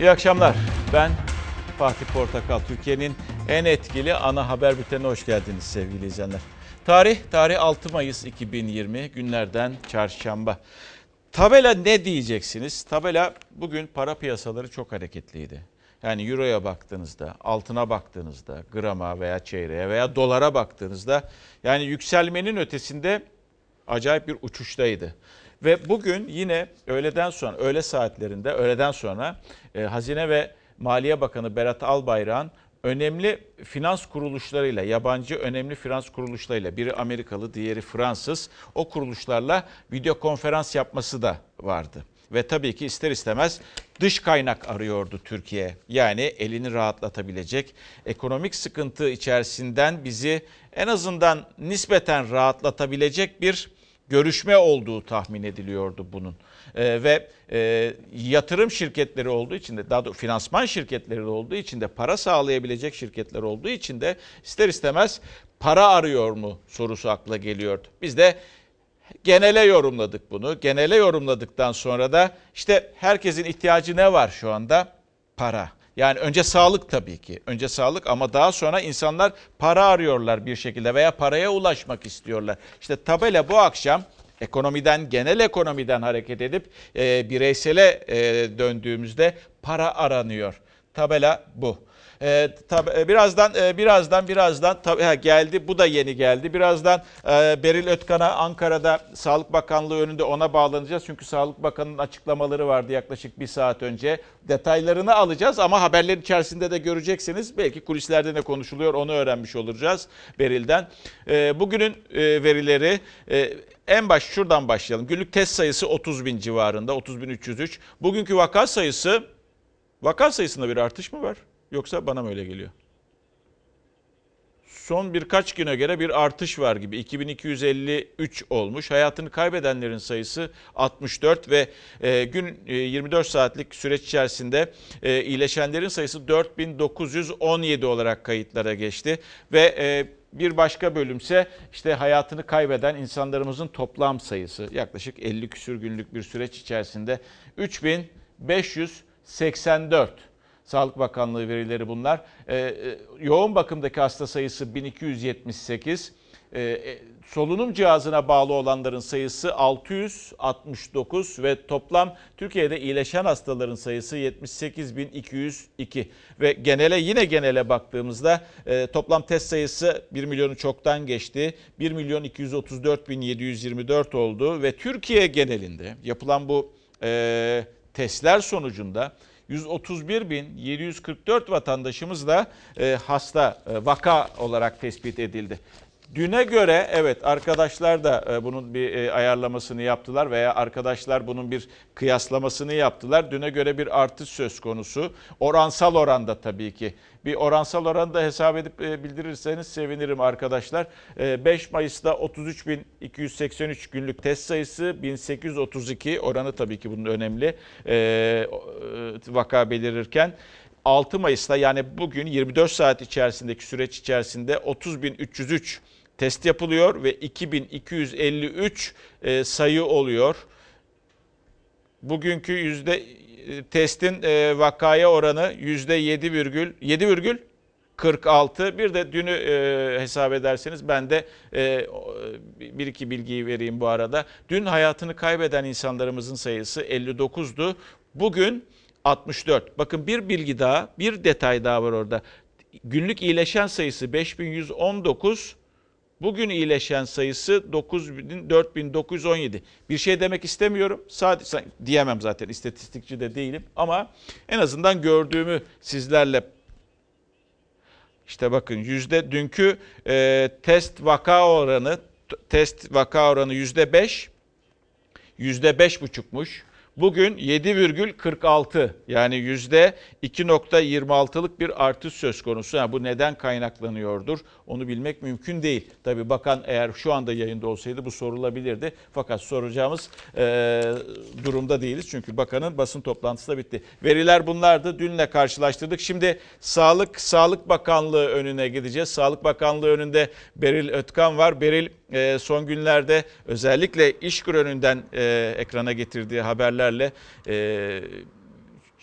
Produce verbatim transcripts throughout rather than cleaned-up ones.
İyi akşamlar. Ben Fatih Portakal. Türkiye'nin en etkili ana haber bültenine hoş geldiniz sevgili izleyenler. Tarih, tarih altı Mayıs iki bin yirmi, günlerden çarşamba. Tabela ne diyeceksiniz? Tabela bugün para piyasaları çok hareketliydi. Yani euroya baktığınızda, altına baktığınızda, grama veya çeyreğe veya dolara baktığınızda yani yükselmenin ötesinde acayip bir uçuştaydı. Ve bugün yine öğleden sonra, öğle saatlerinde, öğleden sonra e, Hazine ve Maliye Bakanı Berat Albayrak'ın önemli finans kuruluşlarıyla, yabancı önemli finans kuruluşlarıyla, biri Amerikalı, diğeri Fransız, o kuruluşlarla video konferans yapması da vardı. Ve tabii ki ister istemez dış kaynak arıyordu Türkiye. Yani elini rahatlatabilecek, ekonomik sıkıntı içerisinden bizi en azından nispeten rahatlatabilecek bir görüşme olduğu tahmin ediliyordu bunun. Ee, ve e, yatırım şirketleri olduğu için de, daha doğrusu finansman şirketleri olduğu için de, para sağlayabilecek şirketler olduğu için de ister istemez para arıyor mu sorusu akla geliyordu. Biz de genele yorumladık bunu. Genele yorumladıktan sonra da işte herkesin ihtiyacı ne var şu anda? Para. Yani önce sağlık tabii ki. Önce sağlık ama daha sonra insanlar para arıyorlar bir şekilde veya paraya ulaşmak istiyorlar. İşte tabela bu akşam ekonomiden, genel ekonomiden hareket edip e, bireysele e, döndüğümüzde para aranıyor. Tabela bu. E, tab- birazdan e, birazdan birazdan tab- ha, geldi bu da yeni geldi. Birazdan e, Beril Ötkan'a Ankara'da Sağlık Bakanlığı önünde ona bağlanacağız. Çünkü Sağlık Bakanı'nın açıklamaları vardı yaklaşık bir saat önce. Detaylarını alacağız ama haberlerin içerisinde de göreceksiniz. Belki kulislerde ne konuşuluyor onu öğrenmiş olacağız Beril'den. E, bugünün e, verileri... E, En baş şuradan başlayalım. Günlük test sayısı otuz bin civarında, otuz bin üç yüz üç. Bugünkü vaka sayısı, vaka sayısında bir artış mı var? Yoksa bana mı öyle geliyor? Son birkaç güne göre bir artış var gibi. iki bin iki yüz elli üç olmuş. Hayatını kaybedenlerin sayısı altmış dört ve gün yirmi dört saatlik süreç içerisinde iyileşenlerin sayısı dört bin dokuz yüz on yedi olarak kayıtlara geçti ve bir başka bölümse işte hayatını kaybeden insanlarımızın toplam sayısı yaklaşık elli küsür günlük bir süreç içerisinde üç bin beş yüz seksen dört. Sağlık Bakanlığı verileri bunlar. Ee, yoğun bakımdaki hasta sayısı bin iki yüz yetmiş sekiz. Ee, solunum cihazına bağlı olanların sayısı altı yüz altmış dokuz ve toplam Türkiye'de iyileşen hastaların sayısı yetmiş sekiz bin iki yüz iki. Ve genele yine genele baktığımızda e, toplam test sayısı bir milyonu çoktan geçti. bir milyon iki yüz otuz dört bin yedi yüz yirmi dört oldu ve Türkiye genelinde yapılan bu e, testler sonucunda yüz otuz bir bin yedi yüz kırk dört vatandaşımız da e, hasta, e, vaka olarak tespit edildi. Düne göre evet arkadaşlar da e, bunun bir e, ayarlamasını yaptılar veya arkadaşlar bunun bir kıyaslamasını yaptılar. Düne göre bir artış söz konusu. Oransal oranda tabii ki. Bir oransal oranda hesap edip e, bildirirseniz sevinirim arkadaşlar. E, beş Mayıs'ta otuz üç bin iki yüz seksen üç günlük test sayısı, bin sekiz yüz otuz iki oranı tabii ki bunun önemli e, vaka belirirken. altı Mayıs'ta yani bugün yirmi dört saat içerisindeki süreç içerisinde otuz bin üç yüz üç test yapılıyor ve iki bin iki yüz elli üç sayı oluyor. Bugünkü yüzde testin vakaya oranı yüzde yedi virgül kırk altı. Bir de dünü hesap ederseniz ben de bir iki bilgiyi vereyim bu arada. Dün hayatını kaybeden insanlarımızın sayısı elli dokuzdu. Bugün altmış dört. Bakın bir bilgi daha, bir detay daha var orada. Günlük iyileşen sayısı beş bin yüz on dokuz. Bugün iyileşen sayısı dört bin dokuz yüz on yedi. Bir şey demek istemiyorum. Sadece diyemem zaten, istatistikçi de değilim ama en azından gördüğümü sizlerle. İşte bakın yüzde dünkü e, test vaka oranı test vaka oranı yüzde beş. yüzde beş buçukmuş. Bugün yedi virgül kırk altı yani yüzde iki virgül yirmi altılık bir artış söz konusu. Yani bu neden kaynaklanıyordur onu bilmek mümkün değil. Tabii bakan eğer şu anda yayında olsaydı bu sorulabilirdi. Fakat soracağımız e, durumda değiliz. Çünkü bakanın basın toplantısı da bitti. Veriler bunlardı. Dünle karşılaştırdık. Şimdi Sağlık Sağlık Bakanlığı önüne gideceğiz. Sağlık Bakanlığı önünde Beril Ötkan var. Beril e, son günlerde özellikle İşkur önünden e, ekrana getirdiği haberler E,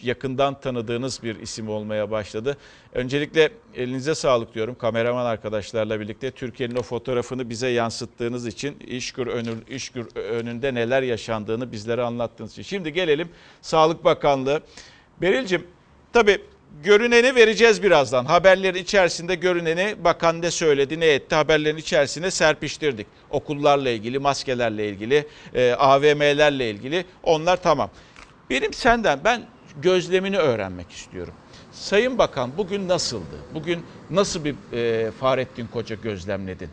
yakından tanıdığınız bir isim olmaya başladı. Öncelikle elinize sağlık diyorum kameraman arkadaşlarla birlikte. Türkiye'nin o fotoğrafını bize yansıttığınız için, İşkur, önür, İşkur önünde neler yaşandığını bizlere anlattığınız için. Şimdi gelelim Sağlık Bakanlığı. Beril'cim, tabii görüneni vereceğiz birazdan. Haberlerin içerisinde görüneni, bakan ne söyledi, ne etti haberlerin içerisine serpiştirdik. Okullarla ilgili, maskelerle ilgili, A V M'lerle ilgili, onlar tamam. Benim senden, ben gözlemini öğrenmek istiyorum. Sayın Bakan bugün nasıldı? Bugün nasıl bir e, Fahrettin Koca gözlemledin?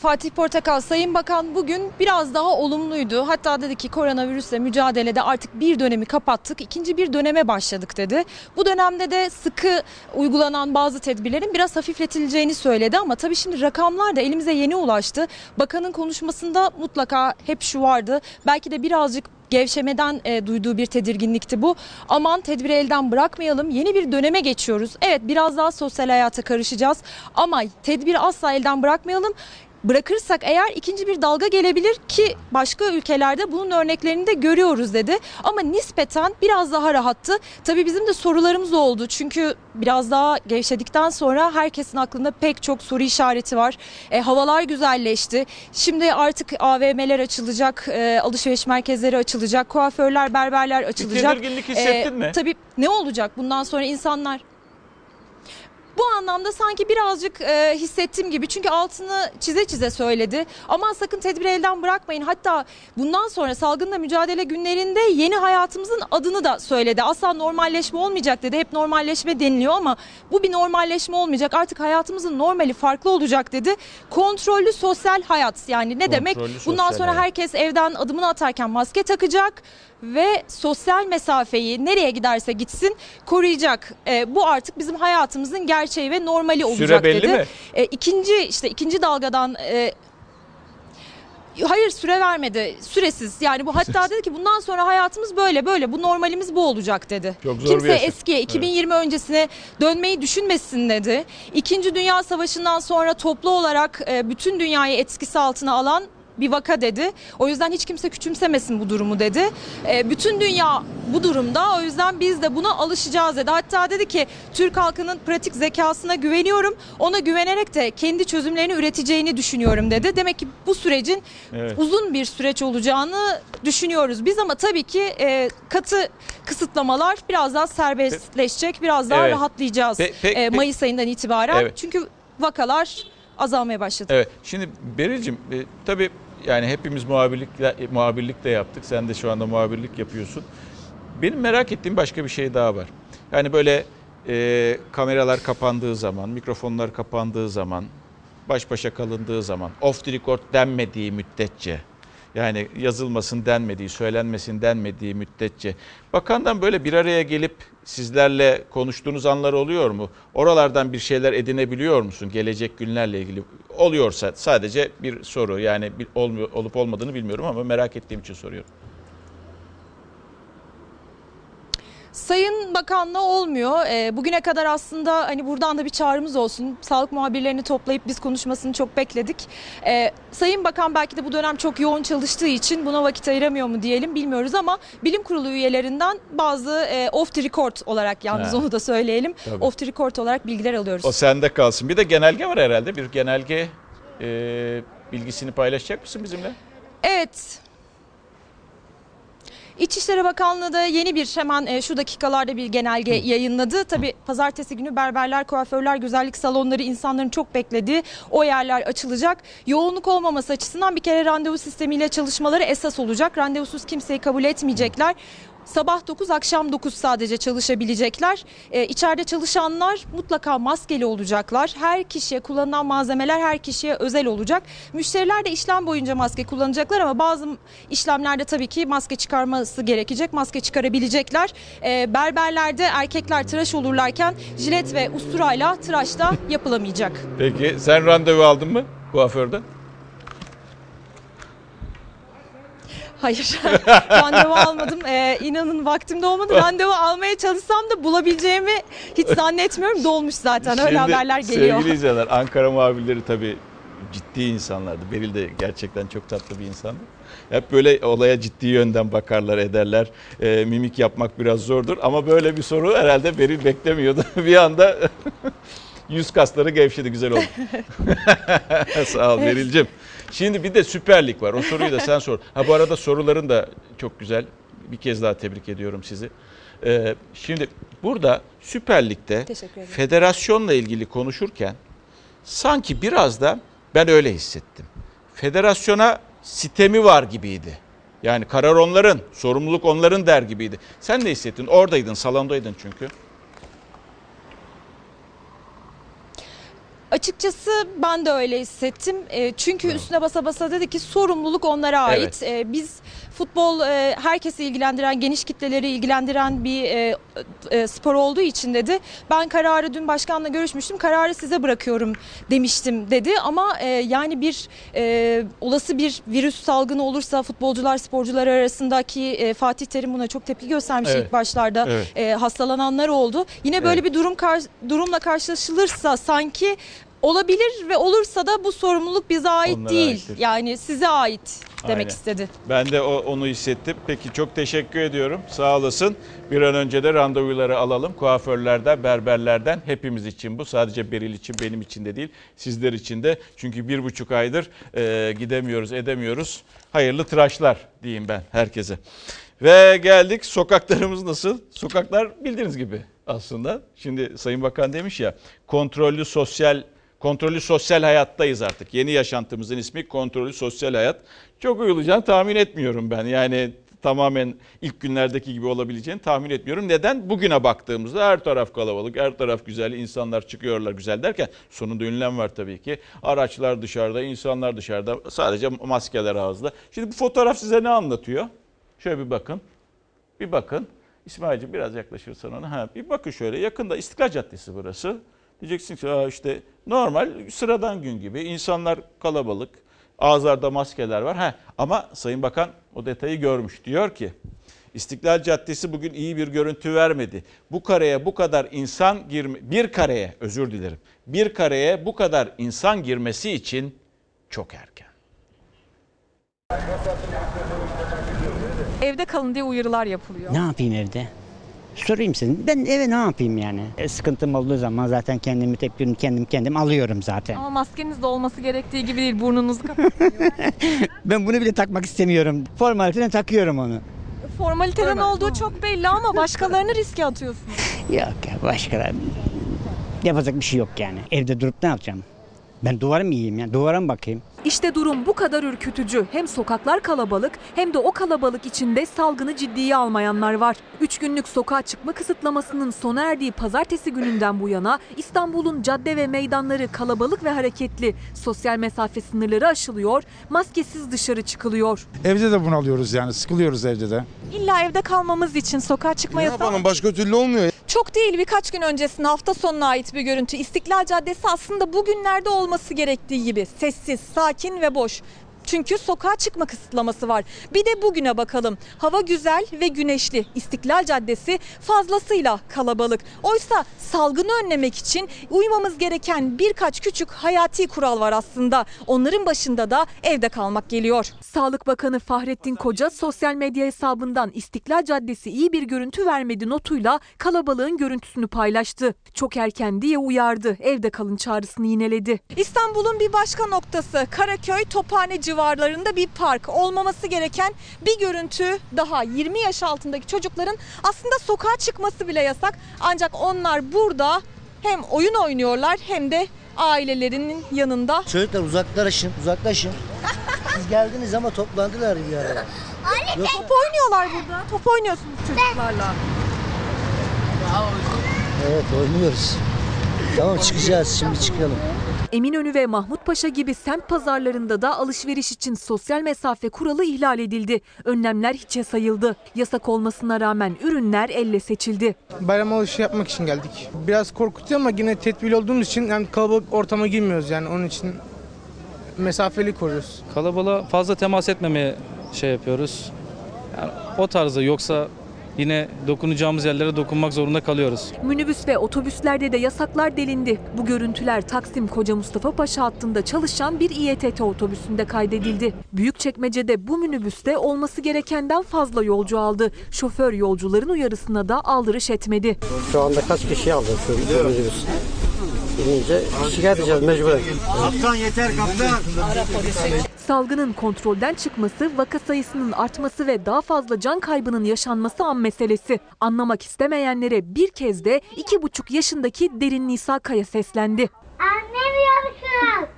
Fatih Portakal, Sayın Bakan bugün biraz daha olumluydu. Hatta dedi ki koronavirüsle mücadelede artık bir dönemi kapattık, ikinci bir döneme başladık dedi. Bu dönemde de sıkı uygulanan bazı tedbirlerin biraz hafifletileceğini söyledi ama tabii şimdi rakamlar da elimize yeni ulaştı. Bakanın konuşmasında mutlaka hep şu vardı, belki de birazcık gevşemeden e, duyduğu bir tedirginlikti bu. Aman tedbiri elden bırakmayalım. Yeni bir döneme geçiyoruz. Evet, biraz daha sosyal hayata karışacağız ama tedbiri asla elden bırakmayalım. Bırakırsak eğer ikinci bir dalga gelebilir ki başka ülkelerde bunun örneklerini de görüyoruz dedi. Ama nispeten biraz daha rahattı. Tabii bizim de sorularımız oldu. Çünkü biraz daha gevşedikten sonra herkesin aklında pek çok soru işareti var. E, havalar güzelleşti. Şimdi artık A V M'ler açılacak, e, alışveriş merkezleri açılacak, kuaförler, berberler açılacak. Bir tedirginlik hissettin e, mi? Tabii ne olacak bundan sonra insanlar? Bu anlamda sanki birazcık e, hissettiğim gibi, çünkü altını çize çize söyledi. Aman sakın tedbiri elden bırakmayın. Hatta bundan sonra salgınla mücadele günlerinde yeni hayatımızın adını da söyledi. Asla normalleşme olmayacak dedi. Hep normalleşme deniliyor ama bu bir normalleşme olmayacak. Artık hayatımızın normali farklı olacak dedi. Kontrollü sosyal hayat, yani ne demek? Bundan sonra herkes evden adımını atarken maske takacak ve sosyal mesafeyi nereye giderse gitsin koruyacak. E, bu artık bizim hayatımızın gerçeği ve normali olacak dedi. Süre belli mi? E, ikinci işte ikinci dalgadan e, hayır süre vermedi. Süresiz. Yani bu hatta dedi ki bundan sonra hayatımız böyle böyle. Bu normalimiz bu olacak dedi. Çok zor. Kimse eskiye, iki bin yirmi evet. öncesine dönmeyi düşünmesin dedi. İkinci Dünya Savaşı'ndan sonra toplu olarak e, bütün dünyayı etkisi altına alan bir vaka dedi. O yüzden hiç kimse küçümsemesin bu durumu dedi. E, bütün dünya bu durumda. O yüzden biz de buna alışacağız dedi. Hatta dedi ki Türk halkının pratik zekasına güveniyorum. Ona güvenerek de kendi çözümlerini üreteceğini düşünüyorum dedi. Demek ki bu sürecin evet. uzun bir süreç olacağını düşünüyoruz biz ama tabii ki e, katı kısıtlamalar biraz daha serbestleşecek. Biraz daha evet. rahatlayacağız pe, pe, pe, e, Mayıs ayından itibaren. Evet. Çünkü vakalar azalmaya başladı. Evet. Şimdi Beril'cim e, tabii yani hepimiz muhabirlikle, muhabirlik de yaptık. Sen de şu anda muhabirlik yapıyorsun. Benim merak ettiğim başka bir şey daha var. Yani böyle e, kameralar kapandığı zaman, mikrofonlar kapandığı zaman, baş başa kalındığı zaman, off the record denmediği müddetçe, yani yazılmasın denmediği, söylenmesin denmediği müddetçe, bakandan böyle bir araya gelip sizlerle konuştuğunuz anlar oluyor mu? Oralardan bir şeyler edinebiliyor musun gelecek günlerle ilgili? Oluyorsa sadece bir soru, yani olup olmadığını bilmiyorum ama merak ettiğim için soruyorum. Sayın Bakan'la olmuyor. E, bugüne kadar aslında hani buradan da bir çağrımız olsun. Sağlık muhabirlerini toplayıp biz konuşmasını çok bekledik. E, Sayın Bakan belki de bu dönem çok yoğun çalıştığı için buna vakit ayıramıyor mu diyelim bilmiyoruz ama bilim kurulu üyelerinden bazı e, off the record olarak, yalnız He. onu da söyleyelim. Tabii. Off the record olarak bilgiler alıyoruz. O sende kalsın. Bir de genelge var herhalde. Bir genelge e, bilgisini paylaşacak mısın bizimle? Evet. İçişleri Bakanlığı da yeni bir hemen şu dakikalarda bir genelge yayınladı. Tabii pazartesi günü berberler, kuaförler, güzellik salonları, insanların çok beklediği o yerler açılacak. Yoğunluk olmaması açısından bir kere randevu sistemiyle çalışmaları esas olacak. Randevusuz kimseyi kabul etmeyecekler. Sabah dokuz, akşam dokuz sadece çalışabilecekler. Ee, içeride çalışanlar mutlaka maskeli olacaklar. Her kişiye kullanılan malzemeler her kişiye özel olacak. Müşteriler de işlem boyunca maske kullanacaklar ama bazı işlemlerde tabii ki maske çıkarması gerekecek. Maske çıkarabilecekler. Ee, berberlerde erkekler tıraş olurlarken jilet ve usturayla tıraş da yapılamayacak. Peki sen randevu aldın mı kuaförden? Hayır, randevu almadım. Ee, inanın vaktimde olmadı. Randevu almaya çalışsam da bulabileceğimi hiç zannetmiyorum. Dolmuş zaten. Öyle şimdi haberler geliyor. Sevgili izleyenler, Ankara muhabirleri tabii ciddi insanlardı. Beril de gerçekten çok tatlı bir insandı. Hep böyle olaya ciddi yönden bakarlar, ederler. E, mimik yapmak biraz zordur ama böyle bir soru herhalde Beril beklemiyordu. Bir anda yüz kasları gevşedi, güzel oldu. Sağ ol Beril'cim. Şimdi bir de Süper Lig var. O soruyu da sen sor. Ha bu arada soruların da çok güzel. Bir kez daha tebrik ediyorum sizi. Ee, şimdi burada Süper Lig'de federasyonla ilgili konuşurken sanki biraz da ben öyle hissettim. Federasyona sitemi var gibiydi. Yani karar onların, sorumluluk onların der gibiydi. Sen ne hissettin? Oradaydın, salondaydın çünkü. Açıkçası ben de öyle hissettim. Çünkü üstüne basa basa dedi ki sorumluluk onlara ait. Evet. Biz futbol herkesi ilgilendiren, geniş kitleleri ilgilendiren bir spor olduğu için dedi. Ben kararı dün başkanla görüşmüştüm. Kararı size bırakıyorum demiştim dedi. Ama yani bir olası bir virüs salgını olursa futbolcular, sporcular arasındaki Fatih Terim buna çok tepki göstermiş, evet, ilk başlarda evet, hastalananlar oldu. Yine böyle evet, bir durum durumla karşılaşılırsa sanki olabilir ve olursa da bu sorumluluk bize ait onlara değil. Aittir. Yani size ait demek aynen istedi. Ben de o, onu hissettim. Peki çok teşekkür ediyorum. Sağ olasın. Bir an önce de randevuları alalım. Kuaförlerden, berberlerden hepimiz için bu. Sadece Beril için, benim için de değil. Sizler için de. Çünkü bir buçuk aydır e, gidemiyoruz, edemiyoruz. Hayırlı tıraşlar diyeyim ben herkese. Ve geldik, sokaklarımız nasıl? Sokaklar bildiğiniz gibi aslında. Şimdi Sayın Bakan demiş ya, kontrollü sosyal Kontrollü sosyal hayattayız artık. Yeni yaşantımızın ismi kontrollü sosyal hayat. Çok uyulacağını tahmin etmiyorum ben. Yani tamamen ilk günlerdeki gibi olabileceğini tahmin etmiyorum. Neden? Bugüne baktığımızda her taraf kalabalık, her taraf güzel, insanlar çıkıyorlar güzel derken sonunda ünlem var tabii ki. Araçlar dışarıda, insanlar dışarıda, sadece maskeler ağızda. Şimdi bu fotoğraf size ne anlatıyor? Şöyle bir bakın, bir bakın. İsmail'cim biraz yaklaşırsan ona. Ha, bir bakın şöyle, yakında İstiklal Caddesi burası. Diyeceksin ki işte normal sıradan gün gibi, insanlar kalabalık, ağızlarda maskeler var. Ha, ama Sayın Bakan o detayı görmüş, diyor ki İstiklal Caddesi bugün iyi bir görüntü vermedi. Bu kareye bu kadar insan girme, bir kareye özür dilerim, bir kareye bu kadar insan girmesi için çok erken. Evde kalın diye uyarılar yapılıyor. Ne yapayım evde? Sorayım sizin. Ben eve ne yapayım yani? E, sıkıntım olduğu zaman zaten kendimi tek gün kendim kendim alıyorum zaten. Ama maskeniz de olması gerektiği gibi değil. Burnunuzu kapatıyor. Ben bunu bile takmak istemiyorum. Formaliteden takıyorum onu. Formaliteden Formal. olduğu çok belli ama başkalarını riske atıyorsunuz. Yok ya, başkaları. Yapacak bir şey yok yani. Evde durup ne yapacağım? Ben duvara mı yiyeyim yani? Duvara mı bakayım? İşte durum bu kadar ürkütücü. Hem sokaklar kalabalık hem de o kalabalık içinde salgını ciddiye almayanlar var. Üç günlük sokağa çıkma kısıtlamasının sona erdiği pazartesi gününden bu yana İstanbul'un cadde ve meydanları kalabalık ve hareketli. Sosyal mesafe sınırları aşılıyor, maskesiz dışarı çıkılıyor. Evde de bunalıyoruz yani, sıkılıyoruz evde de. İlla evde kalmamız için sokağa çıkma yasağı. Ne yapalım, başka türlü olmuyor. Çok değil, birkaç gün öncesine, hafta sonuna ait bir görüntü. İstiklal Caddesi aslında bugünlerde olması gerektiği gibi sessiz, sakin ve boş. Çünkü sokağa çıkma kısıtlaması var. Bir de bugüne bakalım. Hava güzel ve güneşli. İstiklal Caddesi fazlasıyla kalabalık. Oysa salgını önlemek için uymamız gereken birkaç küçük hayati kural var aslında. Onların başında da evde kalmak geliyor. Sağlık Bakanı Fahrettin Koca sosyal medya hesabından İstiklal Caddesi iyi bir görüntü vermedi notuyla kalabalığın görüntüsünü paylaştı. Çok erken diye uyardı. Evde kalın çağrısını yineledi. İstanbul'un bir başka noktası Karaköy, Tophane civarı. Civarlarında bir park, olmaması gereken bir görüntü daha. yirmi yaş altındaki çocukların aslında sokağa çıkması bile yasak. Ancak onlar burada hem oyun oynuyorlar hem de ailelerinin yanında. Çocuklar uzaklaşın, uzaklaşın. Siz geldiniz ama toplandılar bir arada. Top oynuyorlar burada. Top oynuyorsunuz çocuklarla. Evet, oynuyoruz. Tamam, çıkacağız şimdi, çıkalım. Eminönü ve Mahmutpaşa gibi semt pazarlarında da alışveriş için sosyal mesafe kuralı ihlal edildi. Önlemler hiçe sayıldı. Yasak olmasına rağmen ürünler elle seçildi. Bayram alışverişi yapmak için geldik. Biraz korkutuyor ama yine tedbirli olduğumuz için yani kalabalık ortama girmiyoruz yani, onun için mesafeli koruyoruz. Kalabalığa fazla temas etmemeye şey yapıyoruz. Yani o tarzda, yoksa yine dokunacağımız yerlere dokunmak zorunda kalıyoruz. Minibüs ve otobüslerde de yasaklar delindi. Bu görüntüler Taksim Koca Mustafa Paşa hattında çalışan bir İETT otobüsünde kaydedildi. Büyükçekmece'de bu minibüste olması gerekenden fazla yolcu aldı. Şoför yolcuların uyarısına da aldırış etmedi. Şu anda kaç kişi aldı şu minibüs? Binince şikayet edeceğiz mecburen. Kaptan yeter kaptan. Salgının kontrolden çıkması, vaka sayısının artması ve daha fazla can kaybının yaşanması an meselesi. Anlamak istemeyenlere bir kez de iki buçuk yaşındaki Derin Nisa Kaya seslendi. Anlamıyor musunuz?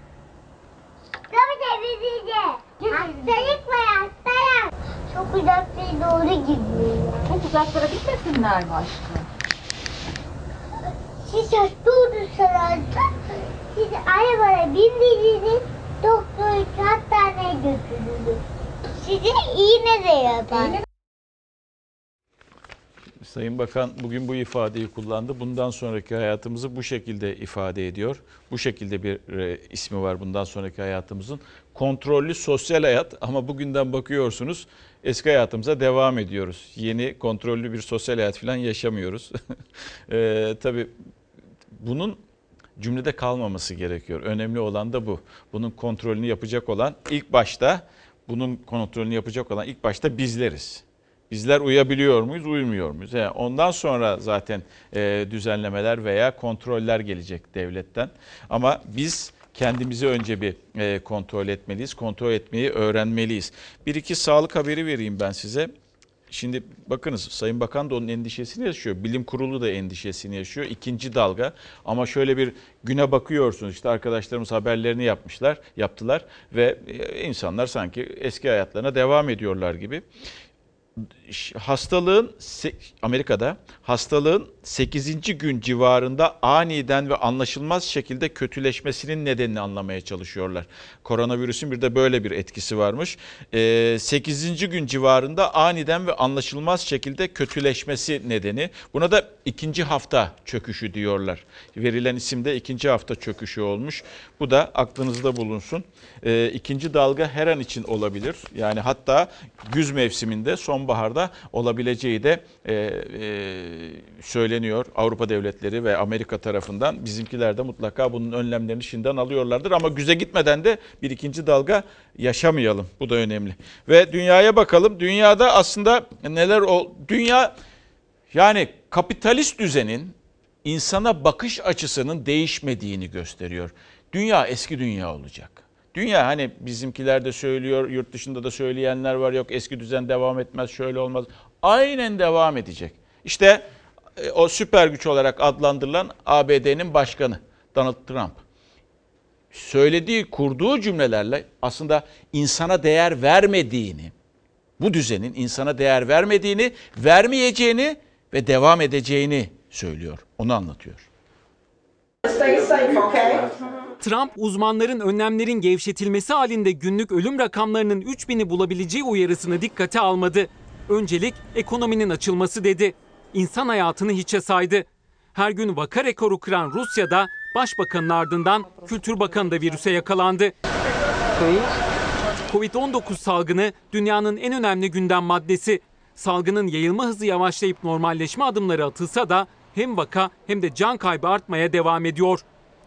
Tabii bizice. Hastalık var, hastalık. Çok uzaklara doğru gidiyor. Çok uzaklara gitmesinler başka. Siz hasta olursanız, siz arabaya bindiğiniz doktoru hastaneye götürürüz. Sizi iğne de yapar. Sayın Bakan bugün bu ifadeyi kullandı. Bundan sonraki hayatımızı bu şekilde ifade ediyor. Bu şekilde bir e, ismi var bundan sonraki hayatımızın. Kontrollü sosyal hayat, ama bugünden bakıyorsunuz eski hayatımıza devam ediyoruz. Yeni kontrollü bir sosyal hayat falan yaşamıyoruz. e, tabii bunun cümlede kalmaması gerekiyor. Önemli olan da bu. Bunun kontrolünü yapacak olan ilk başta, bunun kontrolünü yapacak olan ilk başta bizleriz. Bizler uyabiliyor muyuz, uymuyor muyuz? Yani ondan sonra zaten e, düzenlemeler veya kontroller gelecek devletten. Ama biz kendimizi önce bir e, kontrol etmeliyiz, kontrol etmeyi öğrenmeliyiz. Bir iki sağlık haberi vereyim ben size. Şimdi bakınız, Sayın Bakan da onun endişesini yaşıyor. Bilim Kurulu da endişesini yaşıyor. İkinci dalga, ama şöyle bir güne bakıyorsunuz, işte arkadaşlarımız haberlerini yapmışlar, yaptılar ve insanlar sanki eski hayatlarına devam ediyorlar gibi. Hastalığın Amerika'da hastalığın sekizinci gün civarında aniden ve anlaşılmaz şekilde kötüleşmesinin nedenini anlamaya çalışıyorlar. Koronavirüsün bir de böyle bir etkisi varmış. sekizinci gün civarında aniden ve anlaşılmaz şekilde kötüleşmesi nedeni. Buna da ikinci hafta çöküşü diyorlar. Verilen isim de ikinci hafta çöküşü olmuş. Bu da aklınızda bulunsun. İkinci dalga her an için olabilir. Yani hatta güz mevsiminde, son baharda olabileceği de e, e, söyleniyor Avrupa devletleri ve Amerika tarafından. Bizimkiler de mutlaka bunun önlemlerini şimdiden alıyorlardır, ama güze gitmeden de bir ikinci dalga yaşamayalım. Bu da önemli. Ve dünyaya bakalım. Dünyada aslında neler oldu? Dünya, yani kapitalist düzenin insana bakış açısının değişmediğini gösteriyor. Dünya eski dünya olacak. Dünya, hani bizimkiler de söylüyor, yurt dışında da söyleyenler var, yok eski düzen devam etmez, şöyle olmaz. Aynen devam edecek. İşte o süper güç olarak adlandırılan A B D'nin başkanı Donald Trump, söylediği, kurduğu cümlelerle aslında insana değer vermediğini, bu düzenin insana değer vermediğini, vermeyeceğini ve devam edeceğini söylüyor, onu anlatıyor. Trump, uzmanların önlemlerin gevşetilmesi halinde günlük ölüm rakamlarının üç bini bulabileceği uyarısını dikkate almadı. Öncelik ekonominin açılması dedi. İnsan hayatını hiçe saydı. Her gün vaka rekoru kıran Rusya'da Başbakan'ın ardından Kültür Bakanı da virüse yakalandı. kovid on dokuz salgını dünyanın en önemli gündem maddesi. Salgının yayılma hızı yavaşlayıp normalleşme adımları atılsa da hem vaka hem de can kaybı artmaya devam ediyor.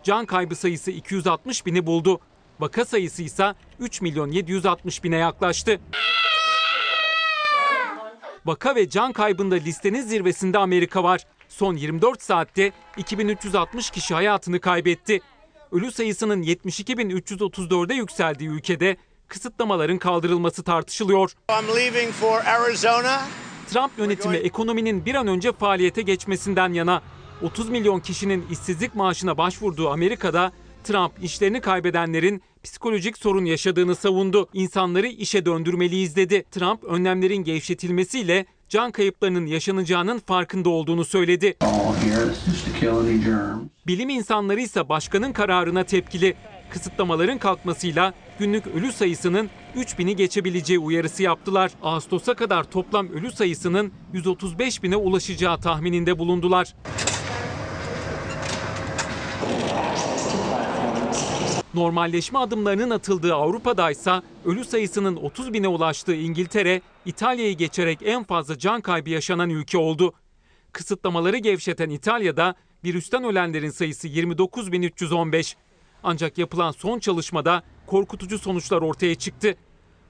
Can kaybı sayısı iki yüz altmış bini buldu. Vaka sayısı ise üç milyon yedi yüz altmış bine yaklaştı. Vaka ve can kaybında listenin zirvesinde Amerika var. Son yirmi dört saatte iki bin üç yüz altmış kişi hayatını kaybetti. Ölü sayısının yetmiş iki bin üç yüz otuz dörde yükseldiği ülkede kısıtlamaların kaldırılması tartışılıyor. Trump yönetimi ekonominin bir an önce faaliyete geçmesinden yana. otuz milyon kişinin işsizlik maaşına başvurduğu Amerika'da Trump, işlerini kaybedenlerin psikolojik sorun yaşadığını savundu. İnsanları işe döndürmeliyiz dedi. Trump, önlemlerin gevşetilmesiyle can kayıplarının yaşanacağının farkında olduğunu söyledi. Bilim insanları ise başkanın kararına tepkili. Kısıtlamaların kalkmasıyla günlük ölü sayısının üç bini geçebileceği uyarısı yaptılar. Ağustos'a kadar toplam ölü sayısının yüz otuz beş bine ulaşacağı tahmininde bulundular. Normalleşme adımlarının atıldığı Avrupa'daysa ölü sayısının otuz bine ulaştığı İngiltere, İtalya'yı geçerek en fazla can kaybı yaşanan ülke oldu. Kısıtlamaları gevşeten İtalya'da virüsten ölenlerin sayısı yirmi dokuz bin üç yüz on beş. Ancak yapılan son çalışmada korkutucu sonuçlar ortaya çıktı.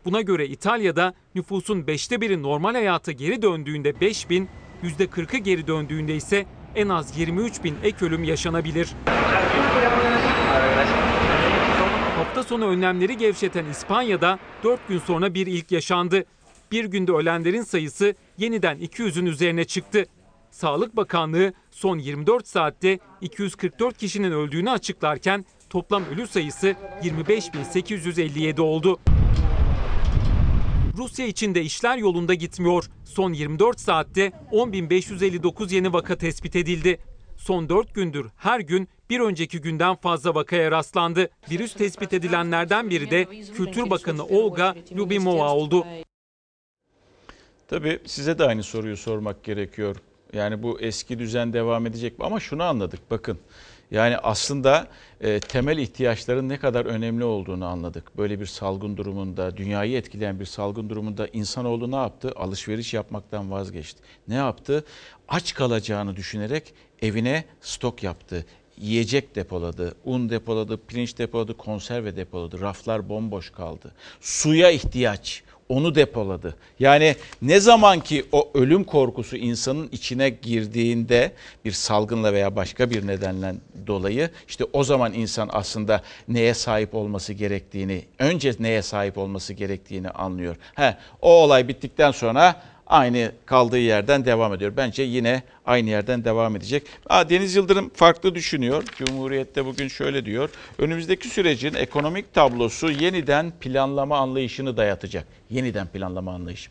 Buna göre İtalya'da nüfusun beşte biri normal hayata geri döndüğünde beş bin, yüzde kırkı geri döndüğünde ise en az yirmi üç bin ek ölüm yaşanabilir. Hafta sonu önlemleri gevşeten İspanya'da dört gün sonra bir ilk yaşandı. Bir günde ölenlerin sayısı yeniden iki yüzün üzerine çıktı. Sağlık Bakanlığı son yirmi dört saatte iki yüz kırk dört kişinin öldüğünü açıklarken toplam ölü sayısı yirmi beş bin sekiz yüz elli yedi oldu. Rusya için de işler yolunda gitmiyor. Son yirmi dört saatte on bin beş yüz elli dokuz yeni vaka tespit edildi. Son dört gündür her gün bir önceki günden fazla vakaya rastlandı. Virüs tespit edilenlerden biri de Kültür Bakanı Olga Lubimova oldu. Tabii size de aynı soruyu sormak gerekiyor. Yani bu eski düzen devam edecek mi? Ama şunu anladık bakın. Yani aslında e, temel ihtiyaçların ne kadar önemli olduğunu anladık. Böyle bir salgın durumunda, dünyayı etkileyen bir salgın durumunda insanoğlu ne yaptı? Alışveriş yapmaktan vazgeçti. Ne yaptı? Aç kalacağını düşünerek evine stok yaptı. Yiyecek depoladı, un depoladı, pirinç depoladı, konserve depoladı. Raflar bomboş kaldı. Suya ihtiyaç, onu depoladı. Yani ne zaman ki o ölüm korkusu insanın içine girdiğinde bir salgınla veya başka bir nedenle dolayı işte o zaman insan aslında neye sahip olması gerektiğini, önce neye sahip olması gerektiğini anlıyor. He, o olay bittikten sonra aynı kaldığı yerden devam ediyor. Bence yine aynı yerden devam edecek. Aa, Deniz Yıldırım farklı düşünüyor. Cumhuriyet'te bugün şöyle diyor. Önümüzdeki sürecin ekonomik tablosu yeniden planlama anlayışını dayatacak. Yeniden planlama anlayışı.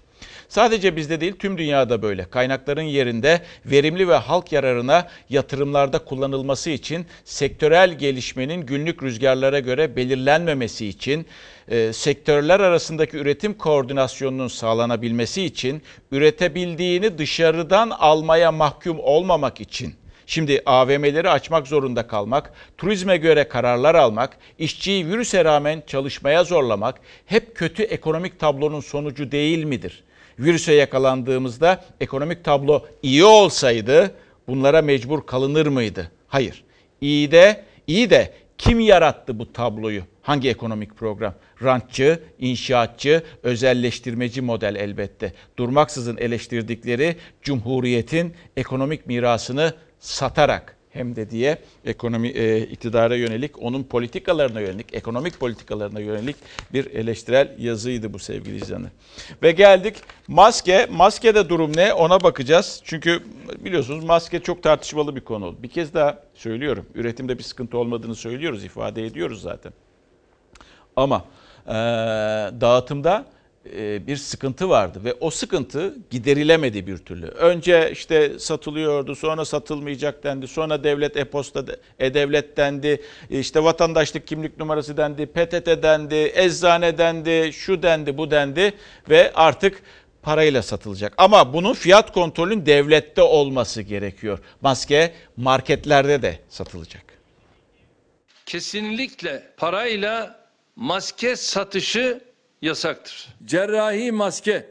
Sadece bizde değil tüm dünyada böyle. Kaynakların yerinde verimli ve halk yararına yatırımlarda kullanılması için, sektörel gelişmenin günlük rüzgarlara göre belirlenmemesi için, e, sektörler arasındaki üretim koordinasyonunun sağlanabilmesi için, üretebildiğini dışarıdan almaya mahkum olmamak için. Şimdi A V M'leri açmak zorunda kalmak, turizme göre kararlar almak, işçiyi virüse rağmen çalışmaya zorlamak hep kötü ekonomik tablonun sonucu değil midir? Virüse yakalandığımızda ekonomik tablo iyi olsaydı bunlara mecbur kalınır mıydı? Hayır. İyi de, iyi de kim yarattı bu tabloyu? Hangi ekonomik program? Rantçı, inşaatçı, özelleştirmeci model elbette. Durmaksızın eleştirdikleri Cumhuriyet'in ekonomik mirasını satarak hem de diye ekonomi e, iktidara yönelik, onun politikalarına yönelik, ekonomik politikalarına yönelik bir eleştirel yazıydı bu sevgili izleyenler. Ve geldik maske. Maskede durum ne? Ona bakacağız. Çünkü biliyorsunuz maske çok tartışmalı bir konu oldu. Bir kez daha söylüyorum. Üretimde bir sıkıntı olmadığını söylüyoruz, ifade ediyoruz zaten. Ama e, dağıtımda bir sıkıntı vardı ve o sıkıntı giderilemedi bir türlü. Önce işte satılıyordu, sonra satılmayacak dendi, sonra devlet e-posta, e-devlet dendi, işte vatandaşlık kimlik numarası dendi, P T T dendi, eczane dendi, şu dendi, bu dendi ve artık parayla satılacak. Ama bunun fiyat kontrolünün devlette olması gerekiyor. Maske marketlerde de satılacak. Kesinlikle parayla maske satışı yasaktır. Cerrahi maske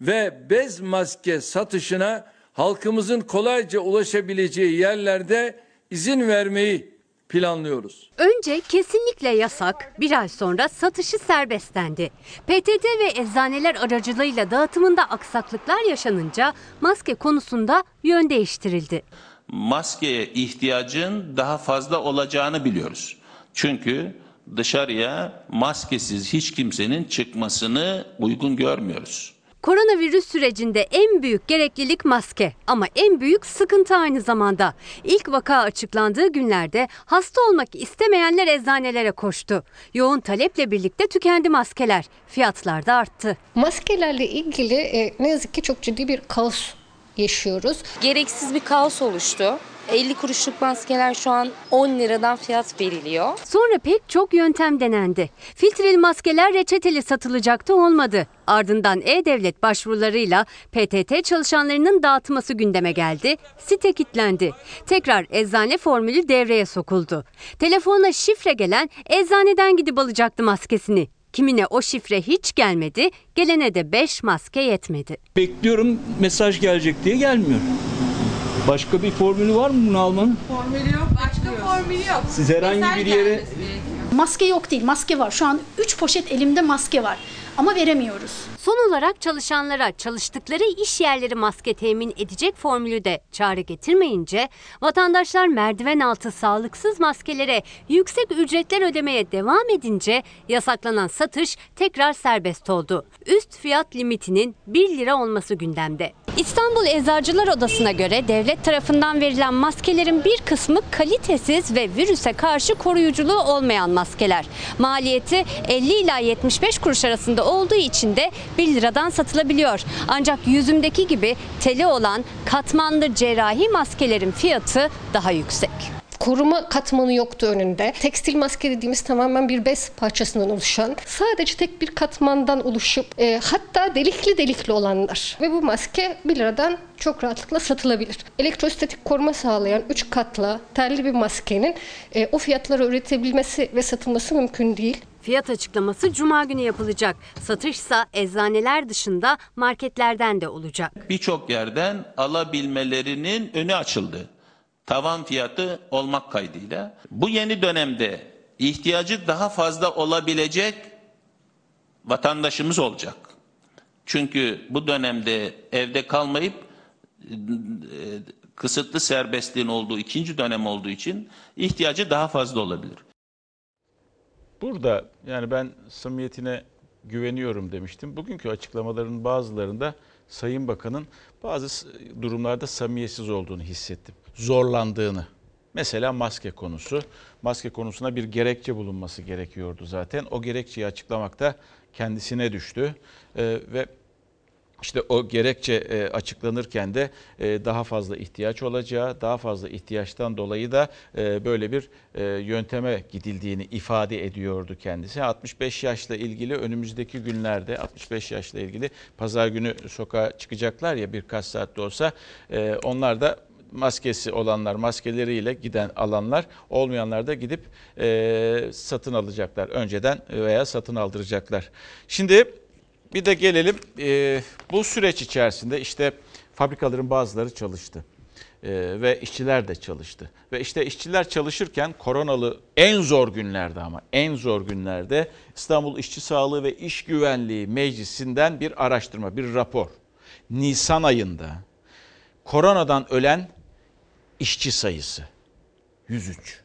ve bez maske satışına halkımızın kolayca ulaşabileceği yerlerde izin vermeyi planlıyoruz. Önce kesinlikle yasak, bir ay sonra satışı serbestlendi. P T T ve eczaneler aracılığıyla dağıtımında aksaklıklar yaşanınca maske konusunda yön değiştirildi. Maskeye ihtiyacın daha fazla olacağını biliyoruz. Çünkü dışarıya maskesiz hiç kimsenin çıkmasını uygun görmüyoruz. Koronavirüs sürecinde en büyük gereklilik maske ama en büyük sıkıntı aynı zamanda. İlk vaka açıklandığı günlerde hasta olmak istemeyenler eczanelere koştu. Yoğun taleple birlikte tükendi maskeler. Fiyatlar da arttı. Maskelerle ilgili ne yazık ki çok ciddi bir kaos yaşıyoruz. Gereksiz bir kaos oluştu. elli kuruşluk maskeler şu an on liradan fiyat veriliyor. Sonra pek çok yöntem denendi. Filtreli maskeler reçeteli satılacaktı, olmadı. Ardından e-devlet başvurularıyla P T T çalışanlarının dağıtması gündeme geldi. Site kilitlendi. Tekrar eczane formülü devreye sokuldu. Telefonuna şifre gelen eczaneden gidip alacaktı maskesini. Kimine o şifre hiç gelmedi, gelene de beş maske yetmedi. Bekliyorum mesaj gelecek diye gelmiyor. Başka bir formülü var mı bunu almanın? Formülü yok, başka formülü yok. Siz herhangi mesaj bir yere... Maske yok değil, maske var. Şu an üç poşet elimde maske var. Ama veremiyoruz. Son olarak çalışanlara çalıştıkları iş yerleri maske temin edecek formülü de çare getirmeyince vatandaşlar merdiven altı sağlıksız maskelere yüksek ücretler ödemeye devam edince yasaklanan satış tekrar serbest oldu. Üst fiyat limitinin bir lira olması gündemde. İstanbul Eczacılar Odası'na göre devlet tarafından verilen maskelerin bir kısmı kalitesiz ve virüse karşı koruyuculuğu olmayan maskeler. Maliyeti elli ila yetmiş beş kuruş arasında olduğu için de bir liradan satılabiliyor. Ancak yüzümdeki gibi teli olan katmanlı cerrahi maskelerin fiyatı daha yüksek. Koruma katmanı yoktu önünde. Tekstil maske dediğimiz tamamen bir bez parçasından oluşan, sadece tek bir katmandan oluşup e, hatta delikli delikli olanlar. Ve bu maske bir liradan çok rahatlıkla satılabilir. Elektrostatik koruma sağlayan üç katlı telli bir maskenin e, o fiyatlara üretebilmesi ve satılması mümkün değil. Fiyat açıklaması Cuma günü yapılacak. Satışsa eczaneler dışında marketlerden de olacak. Birçok yerden alabilmelerinin önü açıldı. Tavan fiyatı olmak kaydıyla. Bu yeni dönemde ihtiyacı daha fazla olabilecek vatandaşımız olacak. Çünkü bu dönemde evde kalmayıp kısıtlı serbestliğin olduğu ikinci dönem olduğu için ihtiyacı daha fazla olabilir. Burada yani ben samimiyetine güveniyorum demiştim. Bugünkü açıklamaların bazılarında Sayın Bakan'ın bazı durumlarda samimiyetsiz olduğunu hissettim. Zorlandığını. Mesela maske konusu. Maske konusuna bir gerekçe bulunması gerekiyordu zaten. O gerekçeyi açıklamak da kendisine düştü. Ee, ve işte o gerekçe açıklanırken de daha fazla ihtiyaç olacağı, daha fazla ihtiyaçtan dolayı da böyle bir yönteme gidildiğini ifade ediyordu kendisi. altmış beş yaşla ilgili önümüzdeki günlerde altmış beş yaşla ilgili pazar günü sokağa çıkacaklar ya birkaç saatte olsa onlar da maskesi olanlar maskeleriyle giden alanlar olmayanlar da gidip e, satın alacaklar önceden veya satın aldıracaklar. Şimdi bir de gelelim e, bu süreç içerisinde işte fabrikaların bazıları çalıştı e, ve işçiler de çalıştı. Ve işte işçiler çalışırken koronalı en zor günlerde ama en zor günlerde İstanbul İşçi Sağlığı ve İş Güvenliği Meclisi'nden bir araştırma, bir rapor. Nisan ayında koronadan ölen işçi sayısı yüz üç.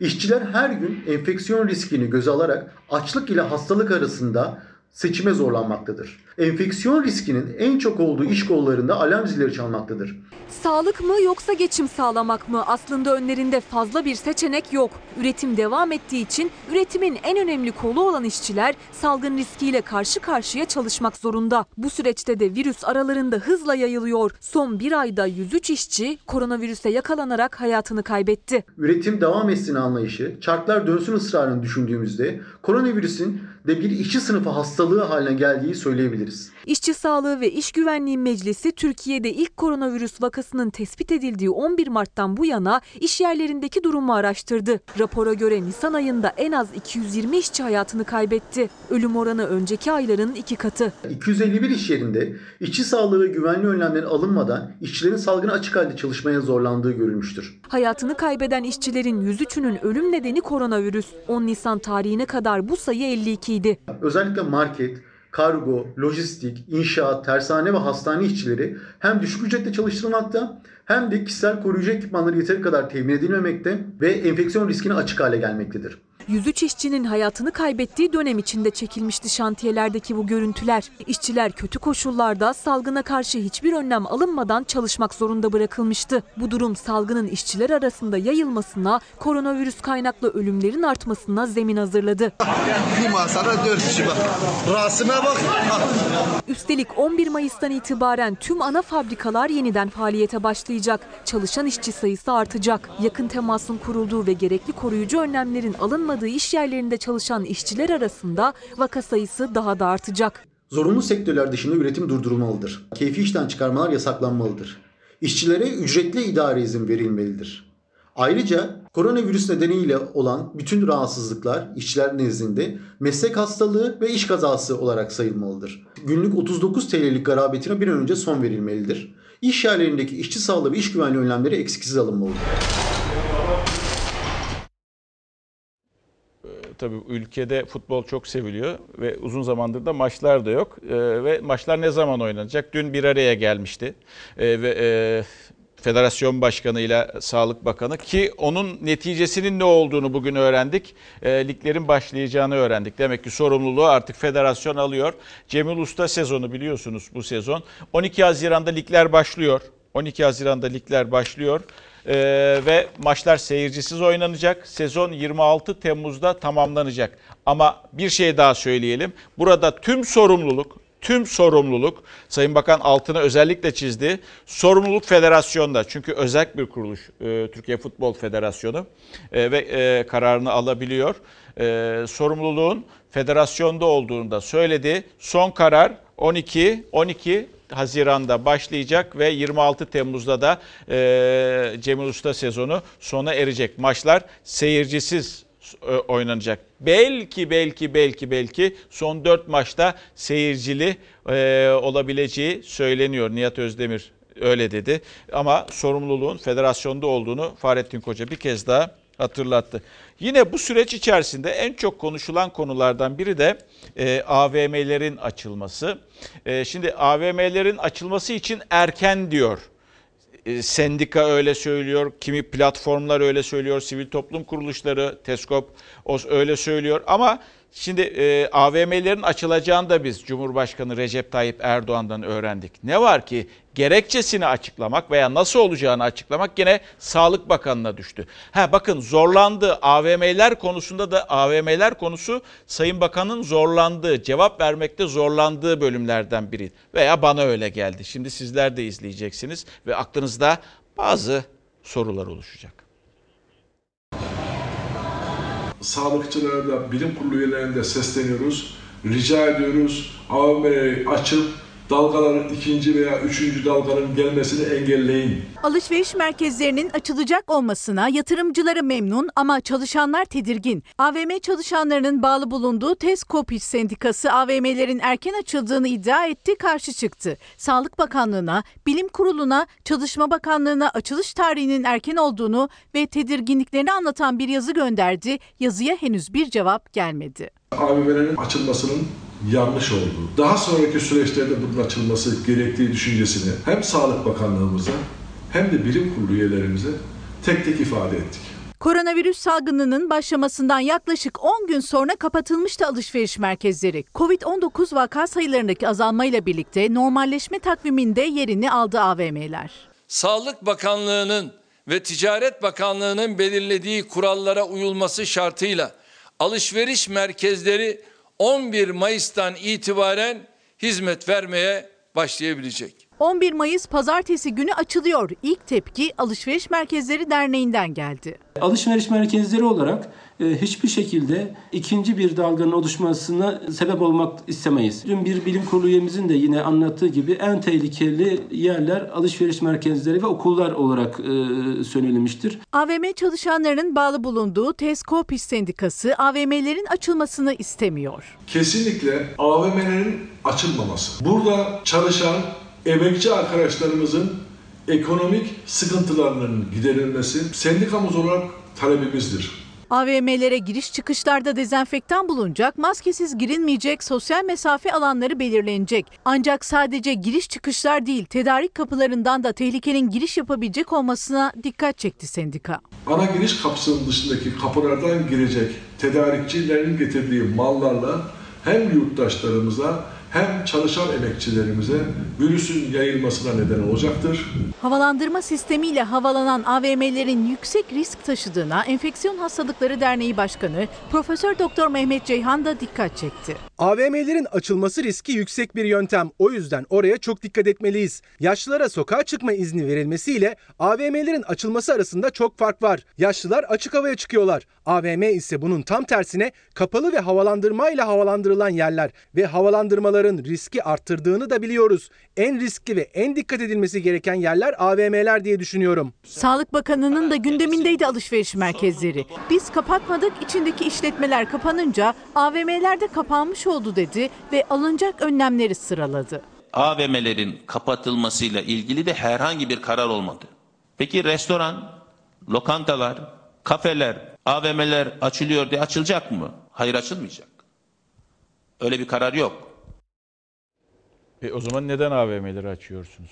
İşçiler her gün enfeksiyon riskini göze alarak açlık ile hastalık arasında seçime zorlanmaktadır. Enfeksiyon riskinin en çok olduğu iş kollarında alarm zilleri çalmaktadır. Sağlık mı yoksa geçim sağlamak mı? Aslında önlerinde fazla bir seçenek yok. Üretim devam ettiği için üretimin en önemli kolu olan işçiler salgın riskiyle karşı karşıya çalışmak zorunda. Bu süreçte de virüs aralarında hızla yayılıyor. Son bir ayda yüz üç işçi koronavirüse yakalanarak hayatını kaybetti. Üretim devam etsin anlayışı, çarklar dönsün ısrarını düşündüğümüzde koronavirüsün de bir işçi sınıfı hastalığı haline geldiği söyleyebiliriz. İşçi Sağlığı ve İş Güvenliği Meclisi Türkiye'de ilk koronavirüs vakasının tespit edildiği on bir Mart'tan bu yana iş yerlerindeki durumu araştırdı. Rapora göre Nisan ayında en az iki yüz yirmi işçi hayatını kaybetti. Ölüm oranı önceki ayların iki katı. iki yüz elli bir iş yerinde işçi sağlığı ve güvenliği önlemleri alınmadan işçilerin salgına açık halde çalışmaya zorlandığı görülmüştür. Hayatını kaybeden işçilerin yüz üçünün ölüm nedeni koronavirüs. on Nisan tarihine kadar bu sayı elli iki idi. Özellikle market, kargo, lojistik, inşaat, tersane ve hastane işçileri hem düşük ücretle çalıştırılmakta hem de kişisel koruyucu ekipmanları yeteri kadar temin edilmemekte ve enfeksiyon riskine açık hale gelmektedir. yüz üç işçinin hayatını kaybettiği dönem içinde çekilmişti şantiyelerdeki bu görüntüler. İşçiler kötü koşullarda salgına karşı hiçbir önlem alınmadan çalışmak zorunda bırakılmıştı. Bu durum salgının işçiler arasında yayılmasına, koronavirüs kaynaklı ölümlerin artmasına zemin hazırladı. Bir masada dört kişi bak. Rasime bak. Üstelik on bir Mayıs'tan itibaren tüm ana fabrikalar yeniden faaliyete başlayacak. Çalışan işçi sayısı artacak. Yakın temasın kurulduğu ve gerekli koruyucu önlemlerin alınmadığı iş yerlerinde çalışan işçiler arasında vaka sayısı daha da artacak. Zorunlu sektörler dışında üretim durdurulmalıdır. Keyfi işten çıkarmalar yasaklanmalıdır. İşçilere ücretli idari izin verilmelidir. Ayrıca koronavirüs nedeniyle olan bütün rahatsızlıklar işçiler nezdinde meslek hastalığı ve iş kazası olarak sayılmalıdır. Günlük otuz dokuz TL'lik garabetine bir an önce son verilmelidir. İş yerlerindeki işçi sağlığı ve iş güvenliği önlemleri eksiksiz alınmalıdır. Tabii ülkede futbol çok seviliyor ve uzun zamandır da maçlar da yok. E, ve maçlar ne zaman oynanacak? Dün bir araya gelmişti. E, ve e, Federasyon Başkanı ile Sağlık Bakanı ki onun neticesinin ne olduğunu bugün öğrendik. E, liglerin başlayacağını öğrendik. Demek ki sorumluluğu artık federasyon alıyor. Cemil Usta sezonu biliyorsunuz bu sezon. on iki Haziran'da ligler başlıyor. on iki Haziran'da ligler başlıyor. Ee, ve maçlar seyircisiz oynanacak. Sezon yirmi altı Temmuz'da tamamlanacak. Ama bir şey daha söyleyelim. Burada tüm sorumluluk, tüm sorumluluk, Sayın Bakan altını özellikle çizdi. Sorumluluk federasyonda. Çünkü özel bir kuruluş e, Türkiye Futbol Federasyonu e, ve e, kararını alabiliyor. E, sorumluluğun federasyonda olduğunu da söyledi. Son karar on iki Haziran'da başlayacak ve yirmi altı Temmuz'da da e, Cemil Usta sezonu sona erecek. Maçlar seyircisiz e, oynanacak. Belki belki belki belki son dört maçta seyircili e, olabileceği söyleniyor. Nihat Özdemir öyle dedi. Ama sorumluluğun federasyonda olduğunu Fahrettin Koca bir kez daha hatırlattı. Yine bu süreç içerisinde en çok konuşulan konulardan biri de e, A V M'lerin açılması. E, şimdi A V M'lerin açılması için erken diyor. E, sendika öyle söylüyor, kimi platformlar öyle söylüyor, sivil toplum kuruluşları, Tez-Koop öyle söylüyor. Ama şimdi e, A V M'lerin açılacağını da biz Cumhurbaşkanı Recep Tayyip Erdoğan'dan öğrendik. Ne var ki gerekçesini açıklamak veya nasıl olacağını açıklamak yine Sağlık Bakanı'na düştü. Ha bakın zorlandı A V M'ler konusunda da A V M'ler konusu Sayın Bakan'ın zorlandığı, cevap vermekte zorlandığı bölümlerden biri. Veya bana öyle geldi. Şimdi sizler de izleyeceksiniz ve aklınızda bazı sorular oluşacak. Sağlıkçılarla, bilim kurulu üyelerinde sesleniyoruz, rica ediyoruz A V M'yi açıp dalgaların ikinci veya üçüncü dalganın gelmesini engelleyin. Alışveriş merkezlerinin açılacak olmasına yatırımcıları memnun ama çalışanlar tedirgin. A V M çalışanlarının bağlı bulunduğu Tez-Koop İş Sendikası A V M'lerin erken açıldığını iddia etti, karşı çıktı. Sağlık Bakanlığı'na, Bilim Kurulu'na, Çalışma Bakanlığı'na açılış tarihinin erken olduğunu ve tedirginliklerini anlatan bir yazı gönderdi. Yazıya henüz bir cevap gelmedi. A V M'lerin açılmasının yanlış oldu. Daha sonraki süreçlerde bunun açılması gerektiği düşüncesini hem Sağlık Bakanlığımıza hem de bilim kurulu üyelerimize tek tek ifade ettik. Koronavirüs salgınının başlamasından yaklaşık on gün sonra kapatılmıştı alışveriş merkezleri. Covid on dokuz vaka sayılarındaki azalmayla birlikte normalleşme takviminde yerini aldı A V M'ler. Sağlık Bakanlığı'nın ve Ticaret Bakanlığı'nın belirlediği kurallara uyulması şartıyla alışveriş merkezleri on bir Mayıs'tan itibaren hizmet vermeye başlayabilecek. on bir Mayıs pazartesi günü açılıyor. İlk tepki Alışveriş Merkezleri Derneği'nden geldi. Alışveriş merkezleri olarak hiçbir şekilde ikinci bir dalganın oluşmasına sebep olmak istemeyiz. Dün bir bilim kurulu üyemizin de yine anlattığı gibi en tehlikeli yerler alışveriş merkezleri ve okullar olarak söylenilmiştir. A V M çalışanlarının bağlı bulunduğu Tez-Koop İş Sendikası A V M'lerin açılmasını istemiyor. Kesinlikle A V M'lerin açılmaması. Burada çalışan emekçi arkadaşlarımızın ekonomik sıkıntılarının giderilmesi sendikamız olarak talebimizdir. A V M'lere giriş çıkışlarda dezenfektan bulunacak, maskesiz girilmeyecek, sosyal mesafe alanları belirlenecek. Ancak sadece giriş çıkışlar değil, tedarik kapılarından da tehlikenin giriş yapabilecek olmasına dikkat çekti sendika. Ana giriş kapısının dışındaki kapılardan girecek tedarikçilerin getirdiği mallarla hem yurttaşlarımıza hem çalışan emekçilerimize virüsün yayılmasına neden olacaktır. Havalandırma sistemiyle havalanan A V M'lerin yüksek risk taşıdığına Enfeksiyon Hastalıkları Derneği Başkanı Profesör Doktor Mehmet Ceyhan da dikkat çekti. A V M'lerin açılması riski yüksek bir yöntem. O yüzden oraya çok dikkat etmeliyiz. Yaşlılara sokağa çıkma izni verilmesiyle A V M'lerin açılması arasında çok fark var. Yaşlılar açık havaya çıkıyorlar. A V M ise bunun tam tersine kapalı ve havalandırmayla havalandırılan yerler ve havalandırmalar riski arttırdığını da biliyoruz. En riskli ve en dikkat edilmesi gereken yerler A V M'ler diye düşünüyorum. Sağlık Bakanı'nın da gündemindeydi alışveriş merkezleri. Biz kapatmadık, içindeki işletmeler kapanınca A V M'ler de kapanmış oldu dedi ve alınacak önlemleri sıraladı. A V M'lerin kapatılmasıyla ilgili de herhangi bir karar olmadı. Peki restoran, lokantalar, kafeler, A V M'ler açılıyor diye açılacak mı? Hayır, açılmayacak. Öyle bir karar yok. E o zaman neden A V M'leri açıyorsunuz?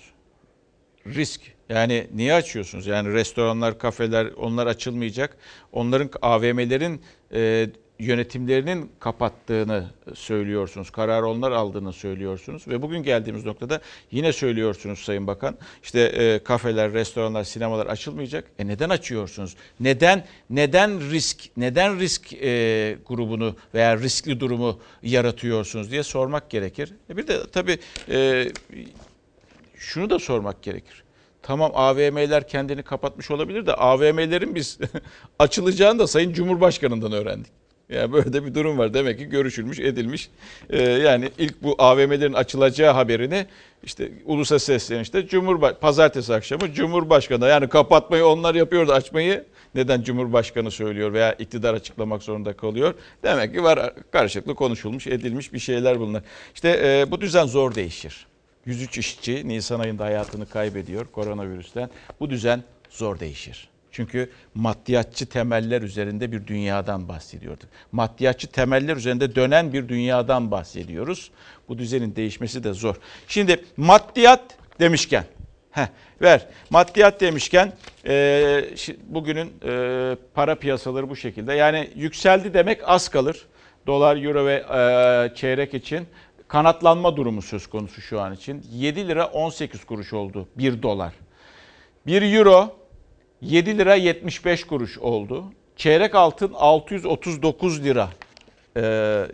Risk. Yani niye açıyorsunuz? Yani restoranlar, kafeler, onlar açılmayacak. Onların A V M'lerin e, yönetimlerinin kapattığını söylüyorsunuz. Karar onlar aldığını söylüyorsunuz. Ve bugün geldiğimiz noktada yine söylüyorsunuz Sayın Bakan. İşte e, kafeler, restoranlar, sinemalar açılmayacak. E neden açıyorsunuz? Neden neden risk, neden risk e, grubunu veya riskli durumu yaratıyorsunuz diye sormak gerekir. E bir de tabii e, şunu da sormak gerekir. Tamam, A V M'ler kendini kapatmış olabilir de A V M'lerin biz açılacağını da Sayın Cumhurbaşkanı'ndan öğrendik. Yani böyle de bir durum var. Demek ki görüşülmüş, edilmiş. Ee, yani ilk bu A V M'lerin açılacağı haberini işte ulusa seslenişte Cumhurba- pazartesi akşamı Cumhurbaşkanı, yani kapatmayı onlar yapıyordu, açmayı neden Cumhurbaşkanı söylüyor veya iktidar açıklamak zorunda kalıyor? Demek ki var, karşılıklı konuşulmuş, edilmiş bir şeyler bunlar. İşte e, bu düzen zor değişir. yüz üç işçi Nisan ayında hayatını kaybediyor koronavirüsten. Bu düzen zor değişir. Çünkü maddiyatçı temeller üzerinde bir dünyadan bahsediyorduk. Maddiyatçı temeller üzerinde dönen bir dünyadan bahsediyoruz. Bu düzenin değişmesi de zor. Şimdi maddiyat demişken, heh, ver maddiyat demişken e, bugünün e, para piyasaları bu şekilde. Yani yükseldi demek az kalır. Dolar, euro ve e, çeyrek için kanatlanma durumu söz konusu şu an için. yedi lira on sekiz kuruş oldu bir dolar. bir euro... yedi lira yetmiş beş kuruş oldu. Çeyrek altın altı yüz otuz dokuz lira e,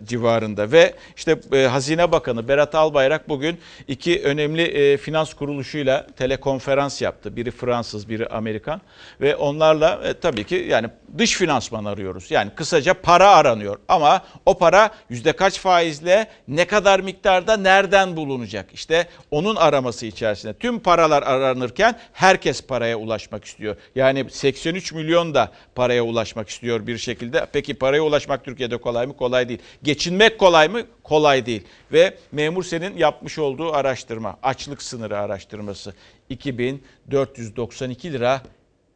civarında ve işte e, Hazine Bakanı Berat Albayrak bugün iki önemli e, finans kuruluşuyla telekonferans yaptı. Biri Fransız, biri Amerikan ve onlarla e, tabii ki yani dış finansman arıyoruz. Yani kısaca para aranıyor ama o para yüzde kaç faizle, ne kadar miktarda, nereden bulunacak? İşte onun araması içerisinde tüm paralar aranırken herkes paraya ulaşmak istiyor. Yani seksen üç milyon da paraya ulaşmak istiyor bir şekilde. Peki paraya ulaşmak Türkiye'de kolay mı? Kolay değil. Geçinmek kolay mı? Kolay değil. Ve Memur Sen'in yapmış olduğu araştırma, açlık sınırı araştırması, iki bin dört yüz doksan iki lira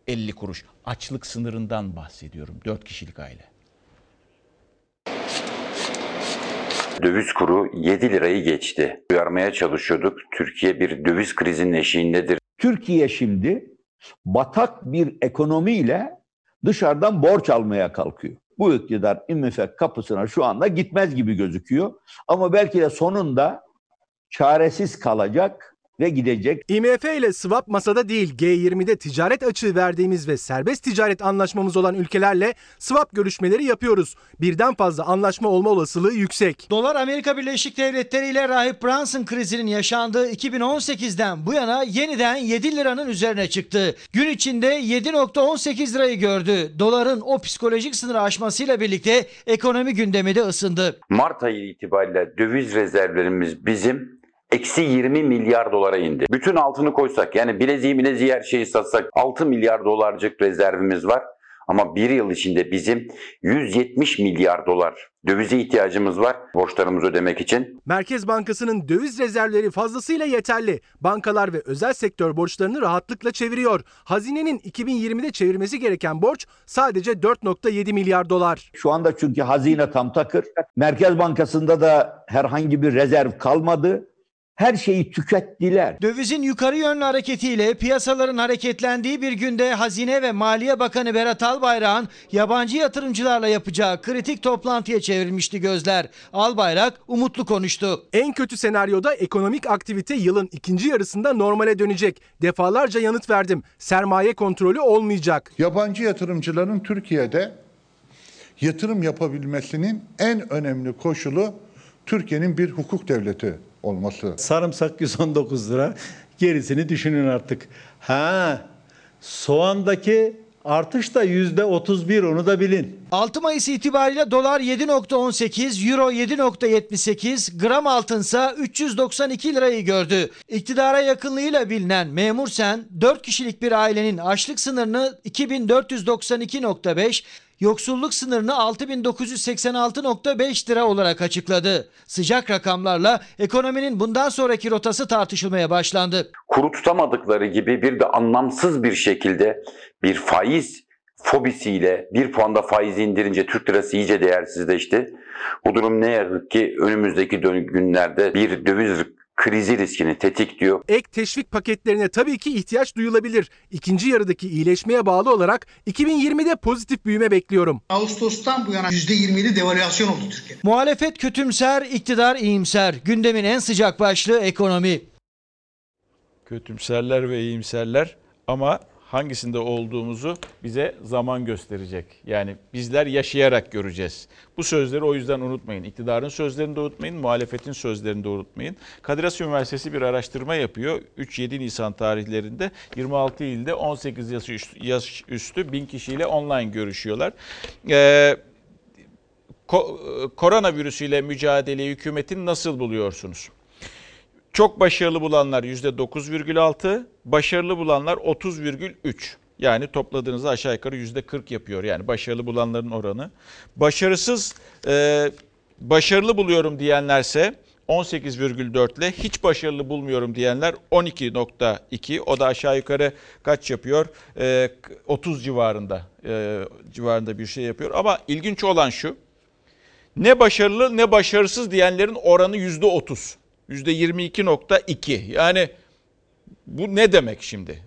elli kuruş. Açlık sınırından bahsediyorum. dört kişilik aile. Döviz kuru yedi lirayı geçti. Uyarmaya çalışıyorduk. Türkiye bir döviz krizinin eşiğindedir. Türkiye şimdi batak bir ekonomiyle dışarıdan borç almaya kalkıyor. Bu iktidar IMF kapısına şu anda gitmez gibi gözüküyor. Ama belki de sonunda çaresiz kalacak ve gidecek. I M F ile swap masada değil, G yirmi'de ticaret açığı verdiğimiz ve serbest ticaret anlaşmamız olan ülkelerle swap görüşmeleri yapıyoruz. Birden fazla anlaşma olma olasılığı yüksek. Dolar Amerika Birleşik Devletleri ile Rahip Brunson krizinin yaşandığı iki bin on sekizden bu yana yeniden yedi liranın üzerine çıktı. Gün içinde yedi virgül on sekiz lirayı gördü. Doların o psikolojik sınırı aşmasıyla birlikte ekonomi gündemi de ısındı. Mart ayı itibariyle döviz rezervlerimiz bizim Eksi yirmi milyar dolara indi. Bütün altını koysak, yani bileziği bileziği her şeyi satsak altı milyar dolarcık rezervimiz var. Ama bir yıl içinde bizim yüz yetmiş milyar dolar dövize ihtiyacımız var borçlarımızı ödemek için. Merkez Bankası'nın döviz rezervleri fazlasıyla yeterli. Bankalar ve özel sektör borçlarını rahatlıkla çeviriyor. Hazinenin iki bin yirmide çevirmesi gereken borç sadece dört nokta yedi milyar dolar. Şu anda çünkü hazine tam takır. Merkez Bankası'nda da herhangi bir rezerv kalmadı. Her şeyi tükettiler. Dövizin yukarı yönlü hareketiyle piyasaların hareketlendiği bir günde Hazine ve Maliye Bakanı Berat Albayrak'ın yabancı yatırımcılarla yapacağı kritik toplantıya çevrilmişti gözler. Albayrak umutlu konuştu. En kötü senaryoda ekonomik aktivite yılın ikinci yarısında normale dönecek. Defalarca yanıt verdim. Sermaye kontrolü olmayacak. Yabancı yatırımcıların Türkiye'de yatırım yapabilmesinin en önemli koşulu Türkiye'nin bir hukuk devleti olması. Sarımsak yüz on dokuz lira. Gerisini düşünün artık. Ha, soğandaki artış da yüzde otuz bir, onu da bilin. altı Mayıs itibariyle dolar yedi nokta on sekiz, euro yedi nokta yetmiş sekiz, gram altınsa üç yüz doksan iki lirayı gördü. İktidara yakınlığıyla bilinen Memur Sen, dört kişilik bir ailenin açlık sınırını iki bin dört yüz doksan iki nokta beş, yoksulluk sınırını altı bin dokuz yüz seksen altı nokta beş lira olarak açıkladı. Sıcak rakamlarla ekonominin bundan sonraki rotası tartışılmaya başlandı. Kuru tutamadıkları gibi bir de anlamsız bir şekilde bir faiz fobisiyle bir puanda faizi indirince Türk lirası iyice değersizleşti. Bu durum ne yazık ki önümüzdeki günlerde bir döviz krizi riskini tetikliyor. Ek teşvik paketlerine tabii ki ihtiyaç duyulabilir. İkinci yarıdaki iyileşmeye bağlı olarak iki bin yirmide pozitif büyüme bekliyorum. Ağustos'tan bu yana yüzde yirmi yedi devalüasyon oldu Türkiye'de. Muhalefet kötümser, iktidar iyimser. Gündemin en sıcak başlığı ekonomi. Kötümserler ve iyimserler ama hangisinde olduğumuzu bize zaman gösterecek. Yani bizler yaşayarak göreceğiz. Bu sözleri o yüzden unutmayın. İktidarın sözlerini de unutmayın, muhalefetin sözlerini de unutmayın. Kadir Has Üniversitesi bir araştırma yapıyor. üç yedi Nisan tarihlerinde yirmi altı ilde on sekiz yaş üstü, yaş üstü bin kişiyle online görüşüyorlar. Ee, ko- koronavirüsüyle mücadeleyi hükümetin nasıl buluyorsunuz? Çok başarılı bulanlar yüzde dokuz virgül altı, başarılı bulanlar otuz virgül üç. Yani topladığınızda aşağı yukarı yüzde kırk yapıyor. Yani başarılı bulanların oranı. Başarısız, e, başarılı buluyorum diyenlerse on sekiz virgül dört ile hiç başarılı bulmuyorum diyenler on iki virgül iki. O da aşağı yukarı kaç yapıyor? E, otuz civarında e, civarında bir şey yapıyor. Ama ilginç olan şu, ne başarılı ne başarısız diyenlerin oranı yüzde otuz. yüzde yirmi iki virgül iki. Yani bu ne demek şimdi?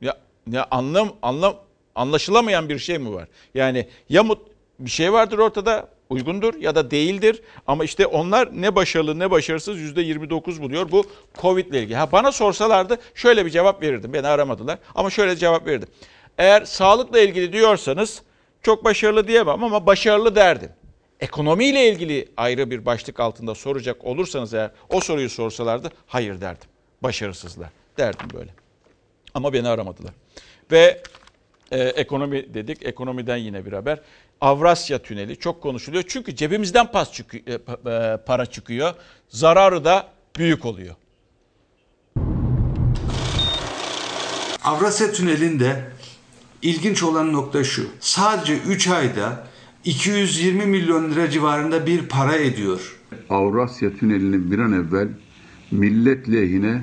Ya, ya anlam anlam anlaşılamayan bir şey mi var? Yani ya mut, bir şey vardır ortada, uygundur ya da değildir. Ama işte onlar ne başarılı ne başarısız yüzde yirmi dokuz buluyor. Bu Covid ile ilgili. Ha, bana sorsalardı şöyle bir cevap verirdim. Beni aramadılar ama şöyle cevap verirdim. Eğer sağlıkla ilgili diyorsanız çok başarılı diyemem ama başarılı derdim. Ekonomiyle ilgili ayrı bir başlık altında soracak olursanız eğer o soruyu sorsalardı hayır derdim. Başarısızlar derdim böyle. Ama beni aramadılar. Ve e, ekonomi dedik. Ekonomiden yine bir haber. Avrasya Tüneli çok konuşuluyor. Çünkü cebimizden pas çıkıyor, e, para çıkıyor. Zararı da büyük oluyor. Avrasya Tüneli'nde ilginç olan nokta şu. Sadece üç ayda iki yüz yirmi milyon lira civarında bir para ediyor. Avrasya Tüneli'nin bir an evvel millet lehine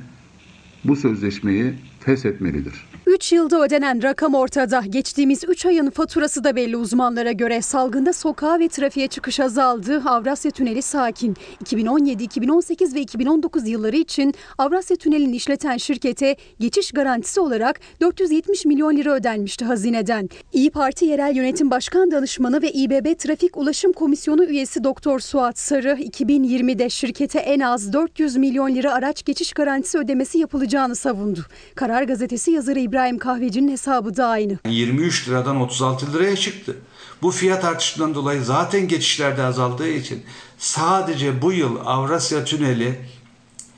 bu sözleşmeyi feshetmelidir. üç yılda ödenen rakam ortada. Geçtiğimiz üç ayın faturası da belli uzmanlara göre. Salgında sokağa ve trafiğe çıkış azaldı. Avrasya Tüneli sakin. iki bin on yedi, iki bin on sekiz ve iki bin on dokuz yılları için Avrasya Tüneli'ni işleten şirkete geçiş garantisi olarak dört yüz yetmiş milyon lira ödenmişti hazineden. İYİ Parti Yerel Yönetim Başkan Danışmanı ve İBB Trafik Ulaşım Komisyonu üyesi Doktor Suat Sarı, iki bin yirmide şirkete en az dört yüz milyon lira araç geçiş garantisi ödemesi yapılacağını savundu. Karar Gazetesi yazarı İbrahim Kahveci'nin hesabı da aynı. yirmi üç liradan otuz altı liraya çıktı. Bu fiyat artışından dolayı zaten geçişlerde azaldığı için sadece bu yıl Avrasya Tüneli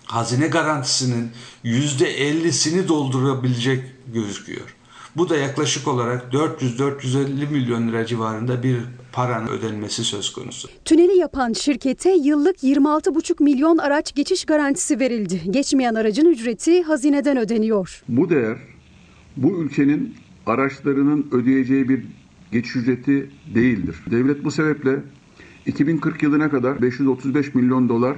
hazine garantisinin yüzde ellisini doldurabilecek gözüküyor. Bu da yaklaşık olarak dört yüz dört yüz elli milyon lira civarında bir paranın ödenmesi söz konusu. Tüneli yapan şirkete yıllık yirmi altı virgül beş milyon araç geçiş garantisi verildi. Geçmeyen aracın ücreti hazineden ödeniyor. Bu değer bu ülkenin araçlarının ödeyeceği bir geçiş ücreti değildir. Devlet bu sebeple iki bin kırk yılına kadar beş yüz otuz beş milyon dolar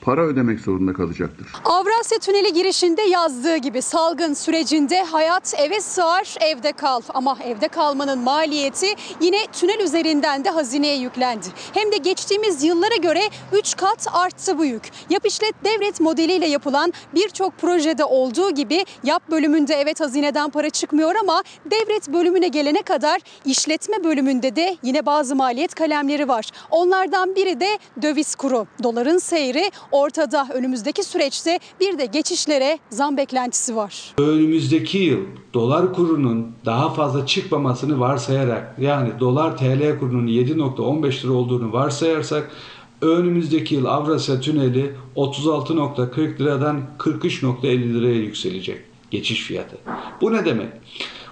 para ödemek zorunda kalacaktır. Avrasya Tüneli girişinde yazdığı gibi salgın sürecinde hayat eve sığar, evde kal. Ama evde kalmanın maliyeti yine tünel üzerinden de hazineye yüklendi. Hem de geçtiğimiz yıllara göre üç kat arttı bu yük. Yap işlet devlet modeliyle yapılan birçok projede olduğu gibi yap bölümünde evet hazineden para çıkmıyor ama devlet bölümüne gelene kadar işletme bölümünde de yine bazı maliyet kalemleri var. Onlardan biri de döviz kuru. Doların seyri ortada. Önümüzdeki süreçte bir de geçişlere zam beklentisi var. Önümüzdeki yıl dolar kurunun daha fazla çıkmamasını varsayarak, yani dolar T L kurunun yedi nokta on beş lira olduğunu varsayarsak, önümüzdeki yıl Avrasya Tüneli otuz altı nokta kırk liradan kırk üç nokta elli liraya yükselecek geçiş fiyatı. Bu ne demek?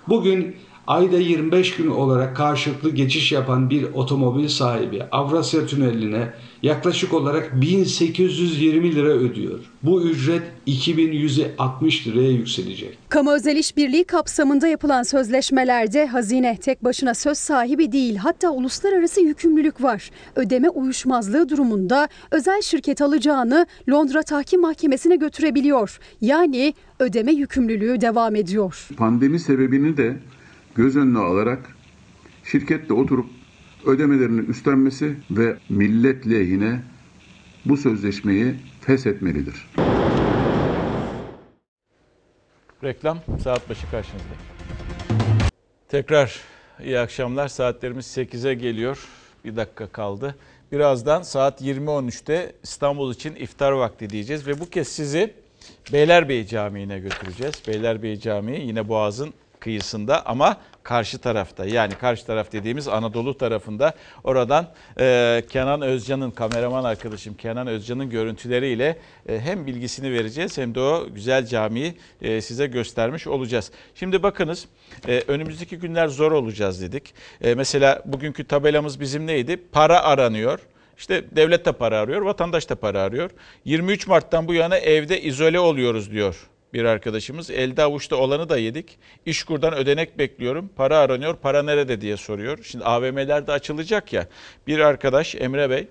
Bugün ayda yirmi beş gün olarak karşılıklı geçiş yapan bir otomobil sahibi Avrasya Tüneli'ne yaklaşık olarak bin sekiz yüz yirmi lira ödüyor. Bu ücret iki bin yüz altmış liraya yükselecek. Kamu Özel İşbirliği kapsamında yapılan sözleşmelerde hazine tek başına söz sahibi değil, hatta uluslararası yükümlülük var. Ödeme uyuşmazlığı durumunda özel şirket alacağını Londra Tahkim Mahkemesi'ne götürebiliyor. Yani ödeme yükümlülüğü devam ediyor. Pandemi sebebini de göz önüne alarak şirketle oturup ödemelerini üstlenmesi ve millet lehine bu sözleşmeyi feshetmelidir. Reklam saat başı karşınızda. Tekrar iyi akşamlar. Saatlerimiz sekize geliyor. Bir dakika kaldı. Birazdan saat yirmi on üçte İstanbul için iftar vakti diyeceğiz ve bu kez sizi Beylerbeyi Camii'ne götüreceğiz. Beylerbeyi Camii yine Boğaz'ın kıyısında ama karşı tarafta, yani karşı taraf dediğimiz Anadolu tarafında. Oradan e, Kenan Özcan'ın, kameraman arkadaşım Kenan Özcan'ın görüntüleriyle e, hem bilgisini vereceğiz hem de o güzel camiyi e, size göstermiş olacağız. Şimdi bakınız e, önümüzdeki günler zor olacağız dedik. E, mesela bugünkü tabelamız bizim neydi? Para aranıyor. İşte devlet de para arıyor, vatandaş da para arıyor. yirmi üç Mart'tan bu yana evde izole oluyoruz diyor bir arkadaşımız. Elde avuçta olanı da yedik. İşkur'dan ödenek bekliyorum. Para aranıyor. Para nerede diye soruyor. Şimdi A V M'ler de açılacak ya. Bir arkadaş Emre Bey,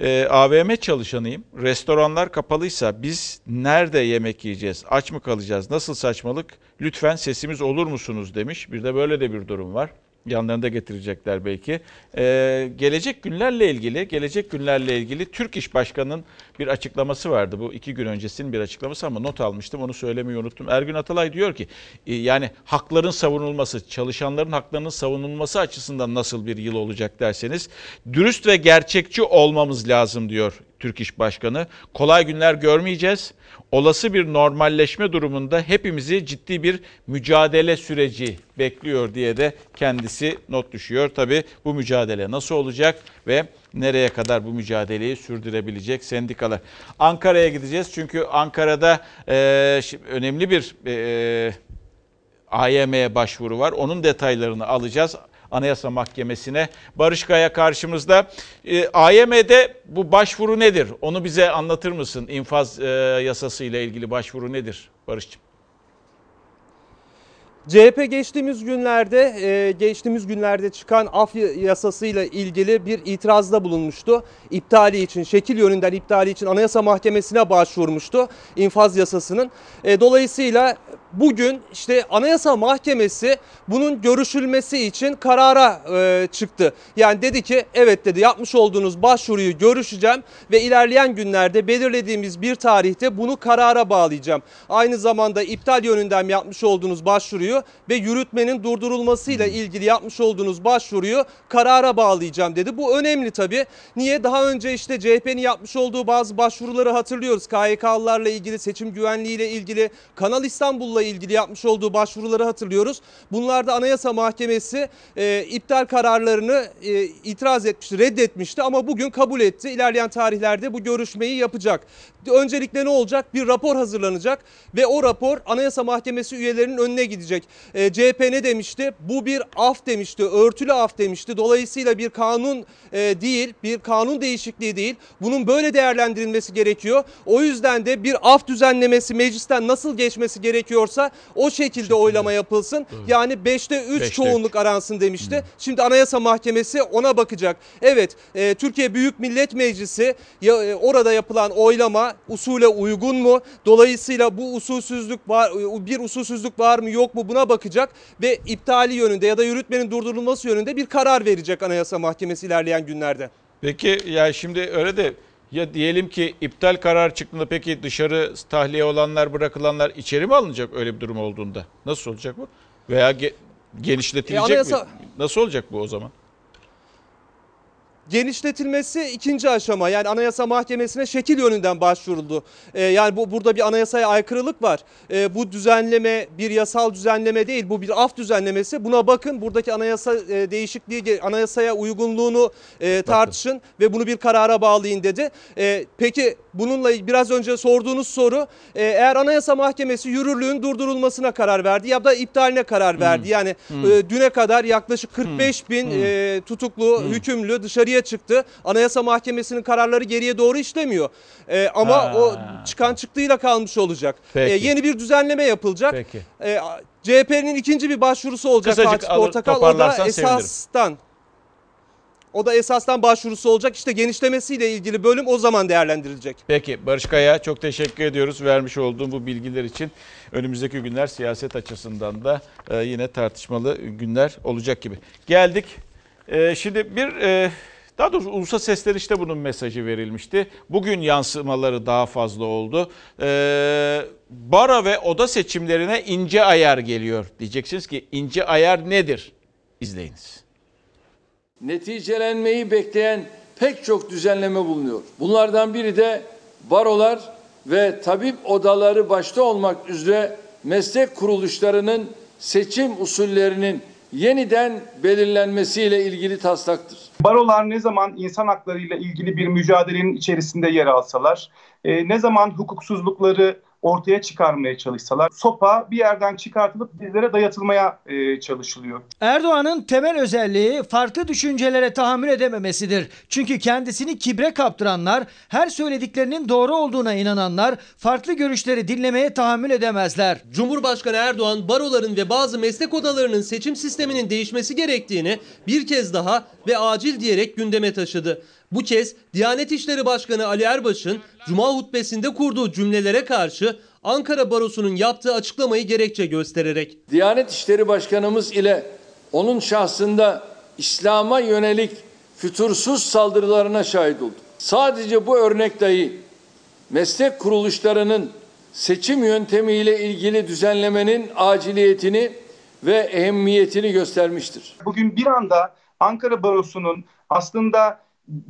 e, A V M çalışanıyım. Restoranlar kapalıysa biz nerede yemek yiyeceğiz? Aç mı kalacağız? Nasıl saçmalık? Lütfen sesimiz olur musunuz demiş. Bir de böyle de bir durum var. Yanlarında getirecekler belki. Ee, gelecek günlerle ilgili, gelecek günlerle ilgili Türk İş Başkanı'nın bir açıklaması vardı. Bu iki gün öncesinin bir açıklaması ama not almıştım, onu söylemeyi unuttum. Ergün Atalay diyor ki, yani hakların savunulması, çalışanların haklarının savunulması açısından nasıl bir yıl olacak derseniz, dürüst ve gerçekçi olmamız lazım diyor Türk İş Başkanı. Kolay günler görmeyeceğiz. Olası bir normalleşme durumunda hepimizi ciddi bir mücadele süreci bekliyor diye de kendisi not düşüyor. Tabii bu mücadele nasıl olacak ve nereye kadar bu mücadeleyi sürdürebilecek sendikalar? Ankara'ya gideceğiz çünkü Ankara'da e, önemli bir e, A Y M'ye başvuru var. Onun detaylarını alacağız. Anayasa Mahkemesi'ne Barış Kaya karşımızda. E, A Y M'de bu başvuru nedir? Onu bize anlatır mısın? İnfaz e, yasası ile ilgili başvuru nedir Barış'cığım? C H P geçtiğimiz günlerde e, geçtiğimiz günlerde çıkan af yasasıyla ilgili bir itirazda bulunmuştu. İptali için, şekil yönünden iptali için Anayasa Mahkemesi'ne başvurmuştu infaz yasasının. E, dolayısıyla bugün işte Anayasa Mahkemesi bunun görüşülmesi için karara e, çıktı. Yani dedi ki evet dedi, yapmış olduğunuz başvuruyu görüşeceğim ve ilerleyen günlerde belirlediğimiz bir tarihte bunu karara bağlayacağım. Aynı zamanda iptal yönünden yapmış olduğunuz başvuruyu ve yürütmenin durdurulmasıyla ilgili yapmış olduğunuz başvuruyu karara bağlayacağım dedi. Bu önemli tabii. Niye? Daha önce işte C H P'nin yapmış olduğu bazı başvuruları hatırlıyoruz. K Y K'lılarla ilgili, seçim güvenliğiyle ilgili, Kanal İstanbul'la ilgili yapmış olduğu başvuruları hatırlıyoruz. Bunlarda Anayasa Mahkemesi e, iptal kararlarını e, itiraz etmişti, reddetmişti ama bugün kabul etti. İlerleyen tarihlerde bu görüşmeyi yapacak. Öncelikle ne olacak? Bir rapor hazırlanacak ve o rapor Anayasa Mahkemesi üyelerinin önüne gidecek. gelecek. E, C H P ne demişti? Bu bir af demişti, örtülü af demişti. Dolayısıyla bir kanun e, değil, bir kanun değişikliği değil. Bunun böyle değerlendirilmesi gerekiyor. O yüzden de bir af düzenlemesi meclisten nasıl geçmesi gerekiyorsa o şekilde, şekilde. oylama yapılsın. Evet. Yani beşte üç çoğunluk aransın demişti. Hı. Şimdi Anayasa Mahkemesi ona bakacak. Evet, e, Türkiye Büyük Millet Meclisi ya, e, orada yapılan oylama usule uygun mu? Dolayısıyla bu usulsüzlük var, bir usulsüzlük var mı yok mu buna bakacak ve iptali yönünde ya da yürütmenin durdurulması yönünde bir karar verecek Anayasa Mahkemesi ilerleyen günlerde. Peki ya şimdi öyle de ya diyelim ki iptal karar çıktığında peki dışarı tahliye olanlar, bırakılanlar içeri mi alınacak öyle bir durum olduğunda? Nasıl olacak bu? Veya ge- genişletilecek e, anayasa... mi? Nasıl olacak bu o zaman? Genişletilmesi ikinci aşama, yani Anayasa Mahkemesi'ne şekil yönünden başvuruldu. Ee, yani bu burada bir anayasaya aykırılık var. Ee, bu düzenleme bir yasal düzenleme değil, bu bir af düzenlemesi. Buna bakın, buradaki anayasa e, değişikliği, anayasaya uygunluğunu e, tartışın bakın ve bunu bir karara bağlayın dedi. E, peki bununla biraz önce sorduğunuz soru, e, eğer Anayasa Mahkemesi yürürlüğün durdurulmasına karar verdi ya da iptaline karar verdi. Hmm. Yani hmm. E, düne kadar yaklaşık kırk beş bin hmm. e, tutuklu, hmm. hükümlü dışarıya çıktı. Anayasa Mahkemesi'nin kararları geriye doğru işlemiyor. Ee, ama ha. o çıkan çıktığıyla kalmış olacak. Ee, yeni bir düzenleme yapılacak. Ee, C H P'nin ikinci bir başvurusu olacak. Kısacık Fatih Portakal o da esastan. Sevinirim. O da esastan başvurusu olacak. İşte genişlemesiyle ilgili bölüm o zaman değerlendirilecek. Peki Barış Kaya, çok teşekkür ediyoruz vermiş olduğum bu bilgiler için. Önümüzdeki günler siyaset açısından da yine tartışmalı günler olacak gibi. Geldik. Ee, şimdi bir... E... Daha doğrusu Ulusal Sesleriş'te bunun mesajı verilmişti. Bugün yansımaları daha fazla oldu. Ee, bara ve oda seçimlerine ince ayar geliyor. Diyeceksiniz ki ince ayar nedir? İzleyiniz. Neticelenmeyi bekleyen pek çok düzenleme bulunuyor. Bunlardan biri de barolar ve tabip odaları başta olmak üzere meslek kuruluşlarının seçim usullerinin yeniden belirlenmesiyle ilgili taslaktır. Barolar ne zaman insan haklarıyla ilgili bir mücadelenin içerisinde yer alsalar, ne zaman hukuksuzlukları ortaya çıkarmaya çalışsalar, sopa bir yerden çıkartılıp bizlere dayatılmaya çalışılıyor. Erdoğan'ın temel özelliği farklı düşüncelere tahammül edememesidir. Çünkü kendisini kibre kaptıranlar, her söylediklerinin doğru olduğuna inananlar farklı görüşleri dinlemeye tahammül edemezler. Cumhurbaşkanı Erdoğan, baroların ve bazı meslek odalarının seçim sisteminin değişmesi gerektiğini bir kez daha ve acil diyerek gündeme taşıdı. Bu kez Diyanet İşleri Başkanı Ali Erbaş'ın Cuma hutbesinde kurduğu cümlelere karşı Ankara Barosu'nun yaptığı açıklamayı gerekçe göstererek. Diyanet İşleri Başkanımız ile onun şahsında İslam'a yönelik fütursuz saldırılarına şahit olduk. Sadece bu örnek dahi meslek kuruluşlarının seçim yöntemiyle ilgili düzenlemenin aciliyetini ve ehemmiyetini göstermiştir. Bugün bir anda Ankara Barosu'nun aslında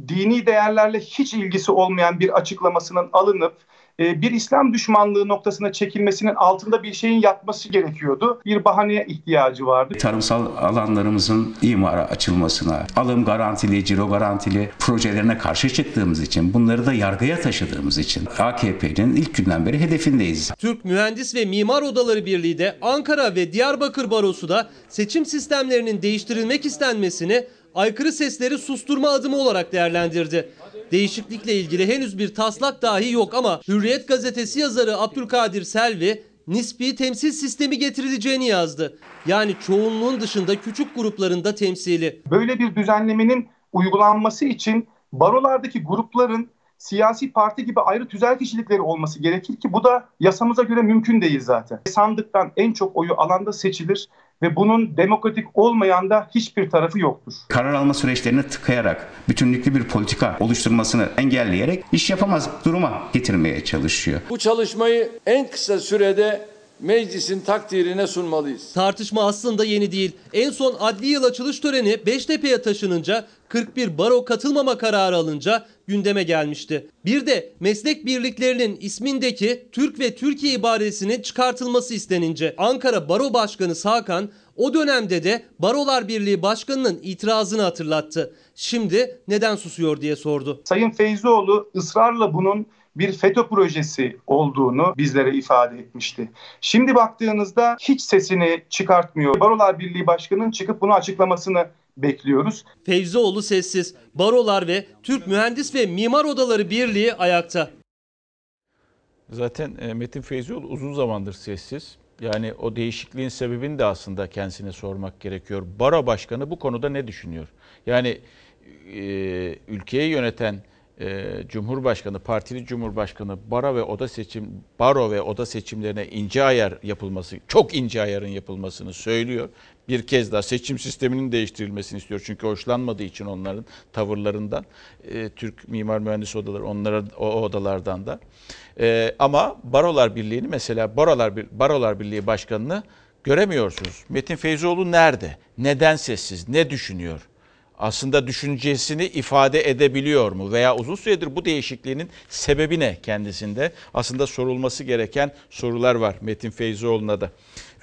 dini değerlerle hiç ilgisi olmayan bir açıklamasının alınıp bir İslam düşmanlığı noktasına çekilmesinin altında bir şeyin yatması gerekiyordu. Bir bahaneye ihtiyacı vardı. Tarımsal alanlarımızın imara açılmasına, alım garantili, ciro garantili projelerine karşı çıktığımız için, bunları da yargıya taşıdığımız için A K P'nin ilk günden beri hedefindeyiz. Türk Mühendis ve Mimar Odaları Birliği de Ankara ve Diyarbakır Barosu da seçim sistemlerinin değiştirilmek istenmesini aykırı sesleri susturma adımı olarak değerlendirdi. Değişiklikle ilgili henüz bir taslak dahi yok ama Hürriyet gazetesi yazarı Abdülkadir Selvi nispi temsil sistemi getirileceğini yazdı. Yani çoğunluğun dışında küçük grupların da temsili. Böyle bir düzenlemenin uygulanması için barolardaki grupların siyasi parti gibi ayrı tüzel kişilikleri olması gerekir ki bu da yasamıza göre mümkün değil zaten. Sandıktan en çok oyu alan da seçilir ve bunun demokratik olmayan da hiçbir tarafı yoktur. Karar alma süreçlerini tıkayarak, bütünlüklü bir politika oluşturmasını engelleyerek iş yapamaz duruma getirmeye çalışıyor. Bu çalışmayı en kısa sürede meclisin takdirine sunmalıyız. Tartışma aslında yeni değil. En son adli yıl açılış töreni Beştepe'ye taşınınca kırk bir baro katılmama kararı alınca gündeme gelmişti. Bir de meslek birliklerinin ismindeki Türk ve Türkiye ibaresinin çıkartılması istenince Ankara Baro Başkanı Sakan o dönemde de Barolar Birliği Başkanı'nın itirazını hatırlattı. Şimdi neden susuyor diye sordu. Sayın Feyzioğlu ısrarla bunun bir FETÖ projesi olduğunu bizlere ifade etmişti. Şimdi baktığınızda hiç sesini çıkartmıyor. Barolar Birliği Başkanı'nın çıkıp bunu açıklamasını bekliyoruz. Feyzioğlu sessiz. Barolar ve Türk Mühendis ve Mimar Odaları Birliği ayakta. Zaten Metin Feyzioğlu uzun zamandır sessiz. Yani o değişikliğin sebebini de aslında kendisine sormak gerekiyor. Baro Başkanı bu konuda ne düşünüyor? Yani e, ülkeyi yöneten Cumhurbaşkanı, partili Cumhurbaşkanı baro ve oda seçim baro ve oda seçimlerine ince ayar yapılması, çok ince ayarın yapılmasını söylüyor. Bir kez daha seçim sisteminin değiştirilmesini istiyor. Çünkü hoşlanmadığı için onların tavırlarından, Türk Mimar Mühendis Odaları onlara o odalardan da. Ama Barolar Birliği'ni mesela Barolar Barolar Birliği Başkanı'nı göremiyorsunuz. Metin Feyzioğlu nerede? Neden sessiz? Ne düşünüyor? Aslında düşüncesini ifade edebiliyor mu? Veya uzun süredir bu değişikliğinin sebebi ne kendisinde? Aslında sorulması gereken sorular var Metin Feyzioğlu'na da.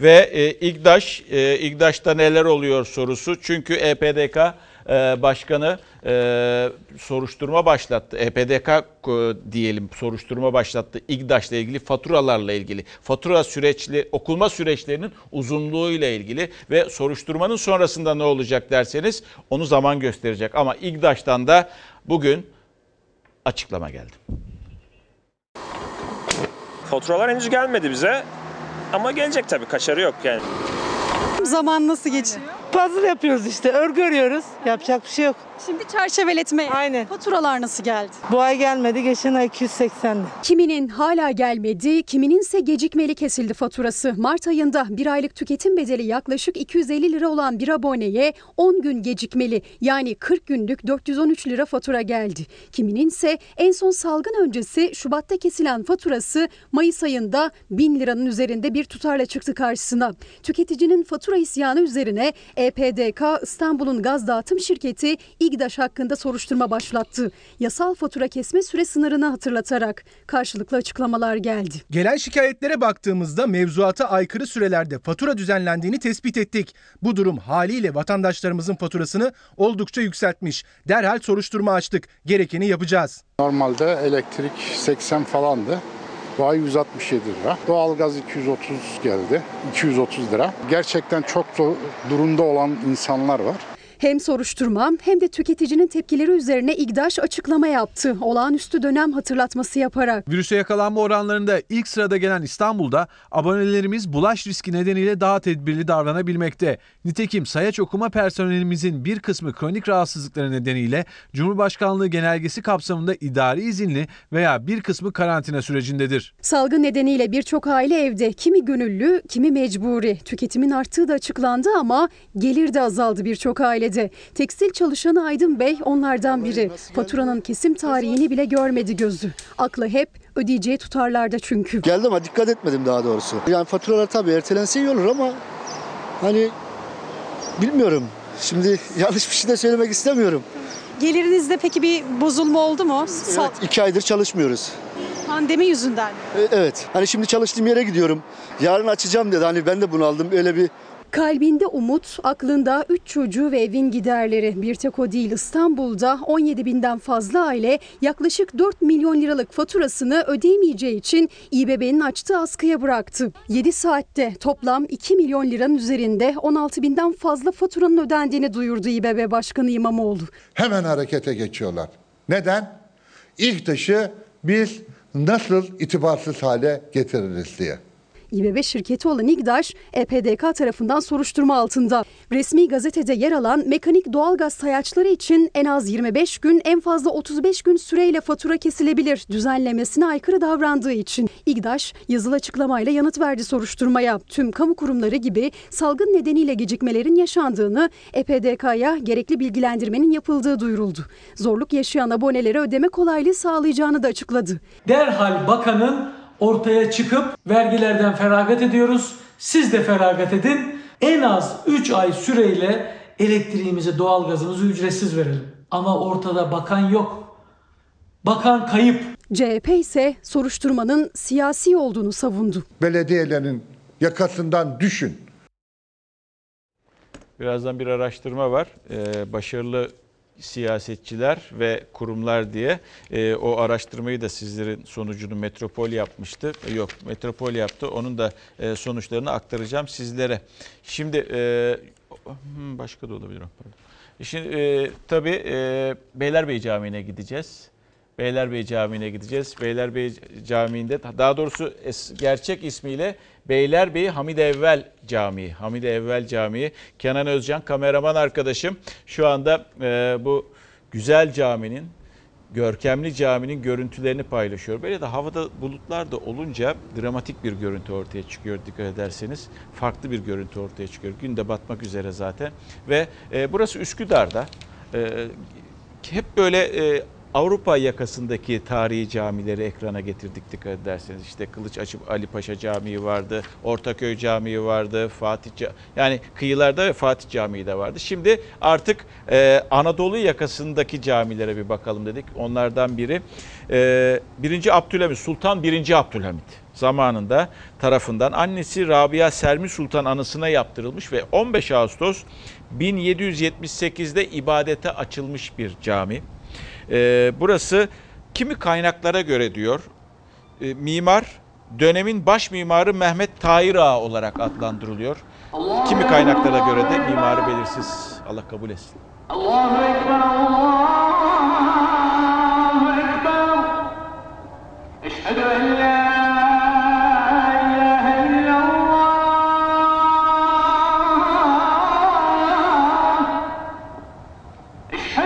Ve e, İGDAŞ, e, İGDAŞ'ta neler oluyor sorusu. Çünkü E P D K e, Başkanı e, soruşturma başlattı. E P D K e, diyelim soruşturma başlattı. İGDAŞ'la ilgili faturalarla ilgili. Fatura süreçli, okulma süreçlerinin uzunluğuyla ilgili. Ve soruşturmanın sonrasında ne olacak derseniz onu zaman gösterecek. Ama İGDAŞ'tan da bugün açıklama geldi. Faturalar henüz gelmedi bize. Ama gelecek tabii, kaçarı yok yani. Zaman nasıl geçiyor? Puzzle yapıyoruz işte, örgü örüyoruz. Yapacak bir şey yok. Şimdi çerçeveletme. Aynen. Faturalar nasıl geldi? Bu ay gelmedi, geçen ay iki yüz seksendi. Kiminin hala gelmedi, kimininse gecikmeli kesildi faturası. Mart ayında bir aylık tüketim bedeli yaklaşık iki yüz elli lira olan bir aboneye on gün gecikmeli, yani kırk günlük dört yüz on üç lira fatura geldi. Kimininse en son salgın öncesi Şubat'ta kesilen faturası Mayıs ayında bin liranın üzerinde bir tutarla çıktı karşısına. Tüketicinin fatura isyanı üzerine E P D K İstanbul'un gaz dağıtım şirketi İGDAŞ hakkında soruşturma başlattı. Yasal fatura kesme süre sınırını hatırlatarak karşılıklı açıklamalar geldi. Gelen şikayetlere baktığımızda mevzuata aykırı sürelerde fatura düzenlendiğini tespit ettik. Bu durum haliyle vatandaşlarımızın faturasını oldukça yükseltmiş. Derhal soruşturma açtık. Gerekeni yapacağız. Normalde elektrik seksen falandı. Bu ay yüz altmış yedi lira. Doğalgaz iki yüz otuz geldi. iki yüz otuz lira. Gerçekten çok zor durumda olan insanlar var. Hem soruşturma hem de tüketicinin tepkileri üzerine İGDAŞ açıklama yaptı. Olağanüstü dönem hatırlatması yaparak. Virüse yakalanma oranlarında ilk sırada gelen İstanbul'da abonelerimiz bulaş riski nedeniyle daha tedbirli davranabilmekte. Nitekim sayaç okuma personelimizin bir kısmı kronik rahatsızlıkları nedeniyle Cumhurbaşkanlığı genelgesi kapsamında idari izinli veya bir kısmı karantina sürecindedir. Salgın nedeniyle birçok aile evde, kimi gönüllü, kimi mecburi. Tüketimin arttığı da açıklandı ama gelir de azaldı birçok aile. Tekstil çalışanı Aydın Bey onlardan biri. Faturanın kesim tarihini bile görmedi gözü. Aklı hep ödeyeceği tutarlarda çünkü. Geldim ama dikkat etmedim daha doğrusu. Yani faturalar tabii ertelense iyi olur ama hani bilmiyorum. Şimdi yanlış bir şey de söylemek istemiyorum. Gelirinizde peki bir bozulma oldu mu? Evet, iki aydır çalışmıyoruz. Pandemi yüzünden. Evet. Hani şimdi çalıştığım yere gidiyorum. Yarın açacağım dedi. Hani ben de bunu aldım. Öyle bir... Kalbinde umut, aklında üç çocuğu ve evin giderleri. Bir tek o değil, İstanbul'da on yedi binden fazla aile yaklaşık dört milyon liralık faturasını ödeyemeyeceği için İ B B'nin açtığı askıya bıraktı. yedi saatte toplam iki milyon liranın üzerinde on altı binden fazla faturanın ödendiğini duyurdu İ B B Başkanı İmamoğlu. Hemen harekete geçiyorlar. Neden? İGDAŞ'ı biz nasıl itibarsız hale getiririz diye. İ B B şirketi olan İGDAŞ, E P D K tarafından soruşturma altında. Resmi gazetede yer alan mekanik doğalgaz sayaçları için en az yirmi beş gün, en fazla otuz beş gün süreyle fatura kesilebilir. Düzenlemesine aykırı davrandığı için İGDAŞ yazılı açıklamayla yanıt verdi soruşturmaya. Tüm kamu kurumları gibi salgın nedeniyle gecikmelerin yaşandığını, E P D K'ya gerekli bilgilendirmenin yapıldığı duyuruldu. Zorluk yaşayan abonelere ödeme kolaylığı sağlayacağını da açıkladı. Derhal bakanın ortaya çıkıp vergilerden feragat ediyoruz. Siz de feragat edin. En az üç ay süreyle elektriğimizi, doğalgazımızı ücretsiz verelim. ama ortada bakan yok. Bakan kayıp. C H P ise soruşturmanın siyasi olduğunu savundu. Belediyelerin yakasından düşün. Birazdan bir araştırma var. Ee, başarılı siyasetçiler ve kurumlar diye e, o araştırmayı da sizlerin sonucunu Metropol yapmıştı. Yok, Metropol yaptı. Onun da e, sonuçlarını aktaracağım sizlere. Şimdi e, başka da olabilir. Şimdi e, tabii e, Beylerbeyi Camii'ne gideceğiz. Beylerbeyi Camii'ne gideceğiz. Beylerbeyi Camii'nde, daha doğrusu gerçek ismiyle Beylerbeyi Hamide Evvel Camii. Hamide Evvel Camii. Kenan Özcan kameraman arkadaşım şu anda e, bu güzel caminin, görkemli caminin görüntülerini paylaşıyor. Böyle de havada bulutlar da olunca dramatik bir görüntü ortaya çıkıyor, dikkat ederseniz. Farklı bir görüntü ortaya çıkıyor. Gün de batmak üzere zaten. Ve e, burası Üsküdar'da. E, hep böyle... E, Avrupa yakasındaki tarihi camileri ekrana getirdik, dikkat ederseniz. İşte Kılıç Açıp Ali Paşa Camii vardı, Ortaköy Camii vardı, Fatih Camii, yani kıyılarda ve Fatih Camii de vardı. Şimdi artık e, Anadolu yakasındaki camilere bir bakalım dedik. Onlardan biri e, birinci Abdülhamit, Sultan birinci Abdülhamit zamanında tarafından annesi Rabia Sermi Sultan anısına yaptırılmış ve on beş Ağustos bin yedi yüz yetmiş sekiz'de ibadete açılmış bir cami. Ee, burası kimi kaynaklara göre diyor, e, mimar dönemin baş mimarı Mehmet Tahir Ağa olarak adlandırılıyor. Allah kimi kaynaklara göre de mimarı belirsiz. Allah kabul etsin. Allahu Ekber, Allahu Ekber. Eşhedü en la ilahe illallah. Eşhedü en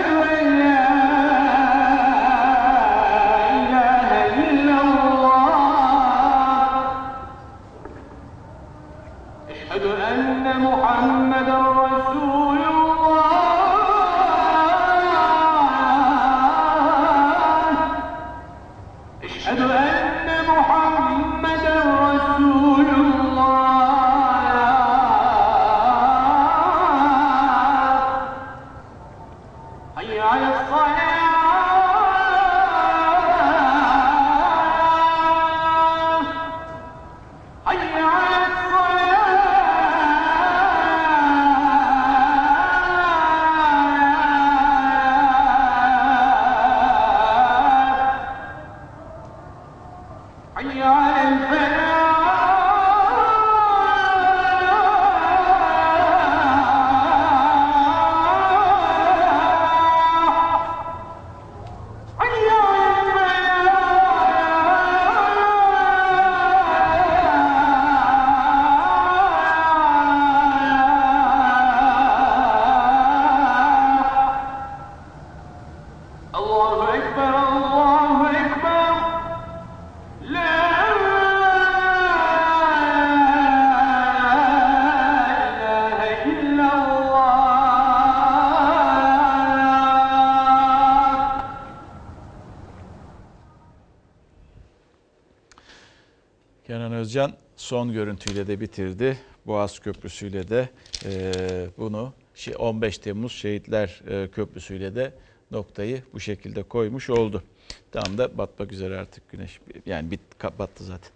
son görüntüyle de bitirdi. Boğaz Köprüsü'yle de e, bunu on beş Temmuz Şehitler Köprüsü'yle de noktayı bu şekilde koymuş oldu. Tam da batmak üzere artık güneş. Yani bit, battı zaten.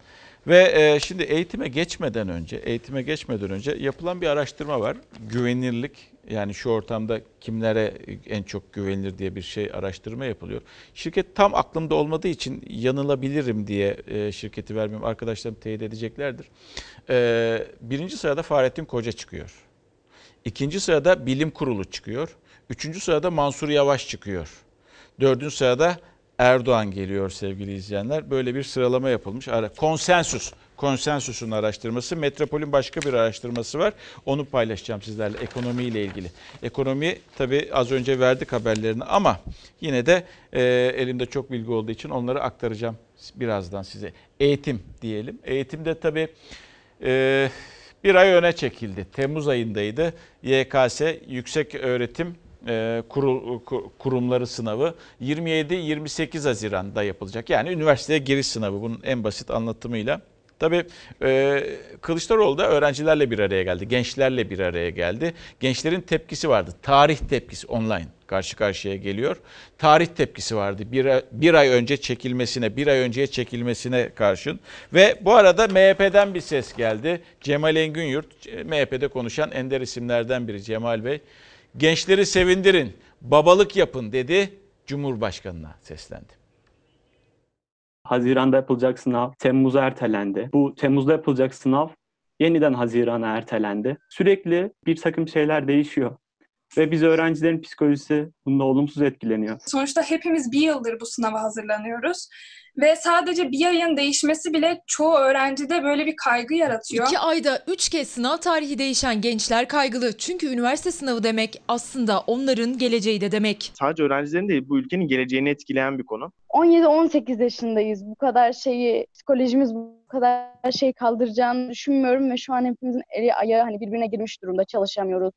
Ve e, şimdi eğitime geçmeden önce, eğitime geçmeden önce yapılan bir araştırma var. Güvenilirlik, yani şu ortamda kimlere en çok güvenilir diye bir şey, araştırma yapılıyor. Şirket tam aklımda olmadığı için yanılabilirim diye e, şirketi vermiyorum. Arkadaşlarım teyit edeceklerdir. E, birinci sırada Fahrettin Koca çıkıyor. İkinci sırada Bilim Kurulu çıkıyor. Üçüncü sırada Mansur Yavaş çıkıyor. Dördüncü sırada Erdoğan geliyor sevgili izleyenler. Böyle bir sıralama yapılmış. Konsensus. Konsensus'un araştırması. Metropol'ün başka bir araştırması var. Onu paylaşacağım sizlerle, ekonomiyle ilgili. Ekonomi tabii az önce verdik haberlerini ama yine de e, elimde çok bilgi olduğu için onları aktaracağım birazdan size. Eğitim diyelim. Eğitimde tabii e, bir ay öne çekildi. Temmuz ayındaydı. Y K S, Yüksek Öğretim Kurumları Sınavı yirmi yedi yirmi sekiz Haziran'da yapılacak. Yani üniversiteye giriş sınavı, bunun en basit anlatımıyla. Tabii e, Kılıçdaroğlu da öğrencilerle bir araya geldi, gençlerle bir araya geldi. Gençlerin tepkisi vardı, tarih tepkisi online. Karşı karşıya geliyor. Tarih tepkisi vardı. Bir, bir ay önce çekilmesine, bir ay önceye çekilmesine karşın. Ve bu arada M H P'den bir ses geldi. Cemal Engünyurt, M H P'de konuşan ender isimlerden biri Cemal Bey. Gençleri sevindirin, babalık yapın dedi. Cumhurbaşkanına seslendi. Haziran'da yapılacak sınav Temmuz'a ertelendi. Bu Temmuz'da yapılacak sınav yeniden Haziran'a ertelendi. Sürekli bir takım şeyler değişiyor. Ve biz öğrencilerin psikolojisi bunda olumsuz etkileniyor. Sonuçta hepimiz bir yıldır bu sınava hazırlanıyoruz. Ve sadece bir ayın değişmesi bile çoğu öğrencide böyle bir kaygı yaratıyor. İki ayda üç kez sınav tarihi değişen gençler kaygılı. Çünkü üniversite sınavı demek aslında onların geleceği de demek. Sadece öğrencilerin değil, bu ülkenin geleceğini etkileyen bir konu. on yedi on sekiz yaşındayız. Bu kadar şeyi, psikolojimiz bu kadar şeyi kaldıracağını düşünmüyorum. Ve şu an hepimizin eli ayağı hani birbirine girmiş durumda, çalışamıyoruz.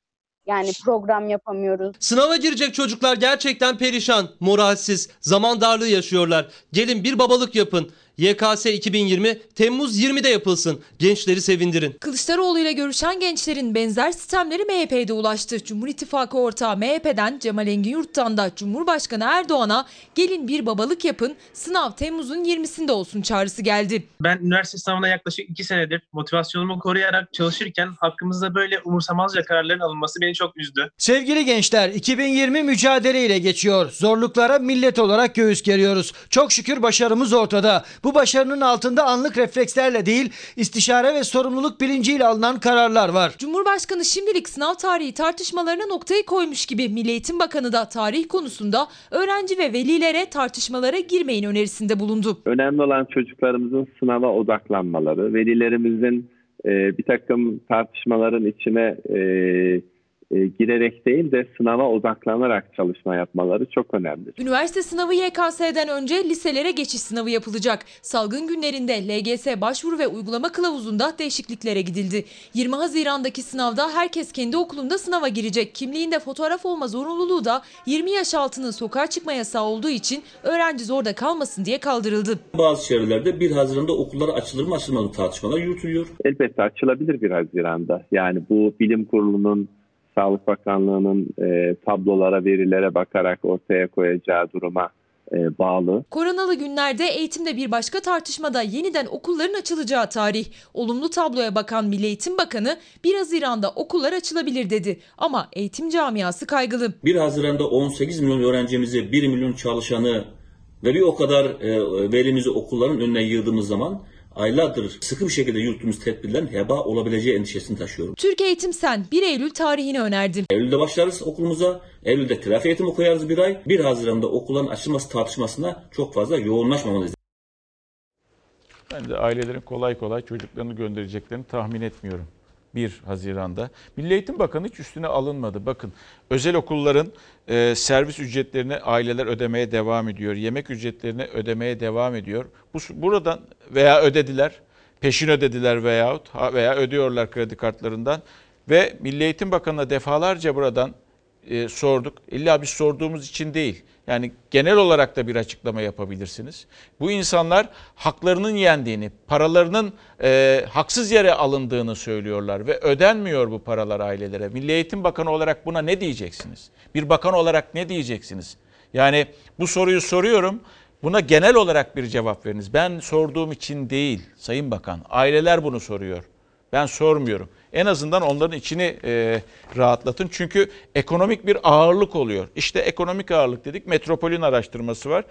Yani program yapamıyoruz. Sınava girecek çocuklar gerçekten perişan, moralsiz, zaman darlığı yaşıyorlar. Gelin bir babalık yapın. Y K S iki bin yirmi Temmuz yirmide yapılsın. Gençleri sevindirin. Kılıçdaroğlu ile görüşen gençlerin benzer sistemleri M H P'de ulaştı. Cumhur İttifakı ortağı M H P'den Cemal Engin da Cumhurbaşkanı Erdoğan'a gelin bir babalık yapın, sınav Temmuz'un yirmisinde olsun çağrısı geldi. Ben üniversite sınavına yaklaşık iki senedir motivasyonumu koruyarak çalışırken hakkımızda böyle umursamazca kararların alınması beni çok üzdü. Sevgili gençler, iki bin yirmi mücadeleyle geçiyor. Zorluklara millet olarak göğüs geriyoruz. Çok şükür başarımız ortada. Bu Bu başarının altında anlık reflekslerle değil, istişare ve sorumluluk bilinciyle alınan kararlar var. Cumhurbaşkanı şimdilik sınav tarihi tartışmalarına noktayı koymuş gibi. Milli Eğitim Bakanı da tarih konusunda öğrenci ve velilere tartışmalara girmeyin önerisinde bulundu. Önemli olan çocuklarımızın sınava odaklanmaları, velilerimizin e, bir takım tartışmaların içine e, e, girerek değil de sınava odaklanarak çalışma yapmaları çok önemli. Üniversite sınavı Y K S'den önce liselere geçiş sınavı yapılacak. Salgın günlerinde L G S başvuru ve uygulama kılavuzunda değişikliklere gidildi. yirmi Haziran'daki sınavda herkes kendi okulunda sınava girecek. Kimliğinde fotoğraf olma zorunluluğu da yirmi yaş altının sokağa çıkma yasağı olduğu için öğrenci zorda kalmasın diye kaldırıldı. Bazı çevrelerde bir Haziran'da okullar açılır mı açılmaz mı tartışmalar yürütülüyor. Elbette açılabilir bir Haziran'da. Yani bu bilim kurulunun, Sağlık Bakanlığı'nın e, tablolara, verilere bakarak ortaya koyacağı duruma e, bağlı. Koronalı günlerde eğitimde bir başka tartışmada yeniden okulların açılacağı tarih. Olumlu tabloya bakan Milli Eğitim Bakanı bir Haziran'da okullar açılabilir dedi. Ama eğitim camiası kaygılı. bir Haziran'da on sekiz milyon öğrencimizi, bir milyon çalışanı ve bir o kadar e, velimizi okulların önüne yığdığımız zaman aylardır sıkı bir şekilde yürüttüğümüz tedbirlerin heba olabileceği endişesini taşıyorum. Türk Eğitim Sen bir Eylül tarihini önerdi. Eylül'de başlarız okulumuza, Eylül'de telafi eğitimi koyarız bir ay. bir Haziran'da okulların açılması tartışmasına çok fazla yoğunlaşmamalıyız. Ben de ailelerin kolay kolay çocuklarını göndereceklerini tahmin etmiyorum bir Haziran'da. Milli Eğitim Bakanı hiç üstüne alınmadı. Bakın, özel okulların e, servis ücretlerini aileler ödemeye devam ediyor. Yemek ücretlerini ödemeye devam ediyor. Bu, buradan veya ödediler, peşin ödediler veyahut veya ödüyorlar kredi kartlarından. Ve Milli Eğitim Bakanı'na defalarca buradan e, sorduk. İlla biz sorduğumuz için değil. Yani genel olarak da bir açıklama yapabilirsiniz. Bu insanlar haklarının yendiğini, paralarının e, haksız yere alındığını söylüyorlar ve ödenmiyor bu paralar ailelere. Milli Eğitim Bakanı olarak buna ne diyeceksiniz? Bir bakan olarak ne diyeceksiniz? Yani bu soruyu soruyorum, buna genel olarak bir cevap veriniz. Ben sorduğum için değil Sayın Bakan, aileler bunu soruyor. Ben sormuyorum. En azından onların içini e, rahatlatın. Çünkü ekonomik bir ağırlık oluyor. İşte ekonomik ağırlık dedik. Metropol'ün araştırması var.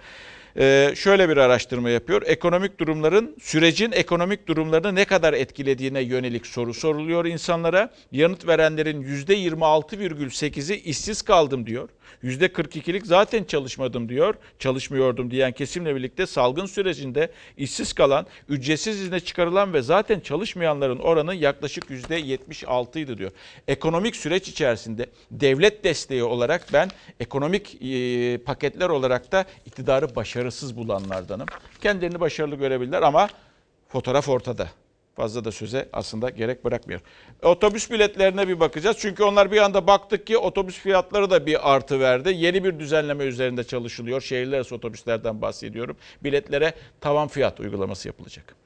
E, şöyle bir araştırma yapıyor. Ekonomik durumların, sürecin ekonomik durumlarını ne kadar etkilediğine yönelik soru soruluyor insanlara. Yanıt verenlerin yüzde yirmi altı virgül sekizi işsiz kaldım diyor. yüzde kırk ikilik zaten çalışmadım diyor. Çalışmıyordum diyen kesimle birlikte salgın sürecinde işsiz kalan, ücretsiz izne çıkarılan ve zaten çalışmayanların oranı yaklaşık yüzde yetmiş altıydı diyor. Ekonomik süreç içerisinde devlet desteği olarak ben ekonomik e, paketler olarak da iktidarı başarısız bulanlardanım. Kendilerini başarılı görebilirler ama fotoğraf ortada. Fazla da söze aslında gerek bırakmıyor. Otobüs biletlerine bir bakacağız. Çünkü onlar bir anda baktık ki otobüs fiyatları da bir artı verdi. Yeni bir düzenleme üzerinde çalışılıyor. Şehirler arası otobüslerden bahsediyorum. Biletlere tavan fiyat uygulaması yapılacak.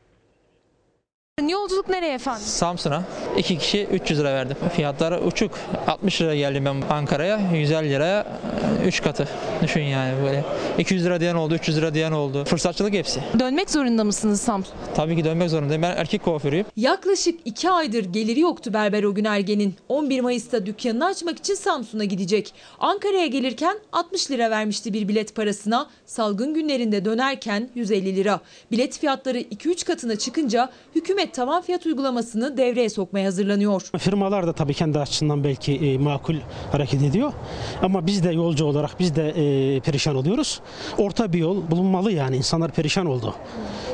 Yolculuk nereye efendim? Samsun'a. İki kişi üç yüz lira verdim. Fiyatları uçuk. altmış lira geldim ben Ankara'ya. yüz elli liraya üç katı. Düşün yani böyle. iki yüz lira diyen oldu, üç yüz lira diyen oldu. Fırsatçılık hepsi. Dönmek zorunda mısınız Samsun? Tabii ki dönmek zorundayım. Ben erkek kuaförüyüm. Yaklaşık iki aydır geliri yoktu berber Ogün Ergen'in. on bir Mayıs'ta dükkanını açmak için Samsun'a gidecek. Ankara'ya gelirken altmış lira vermişti bir bilet parasına. Salgın günlerinde dönerken yüz elli lira. Bilet fiyatları iki üç katına çıkınca hükümet tavan fiyat uygulamasını devreye sokmaya hazırlanıyor. Firmalar da tabii kendi açısından belki makul hareket ediyor. Ama biz de yolcu olarak biz de perişan oluyoruz. Orta bir yol bulunmalı yani. İnsanlar perişan oldu.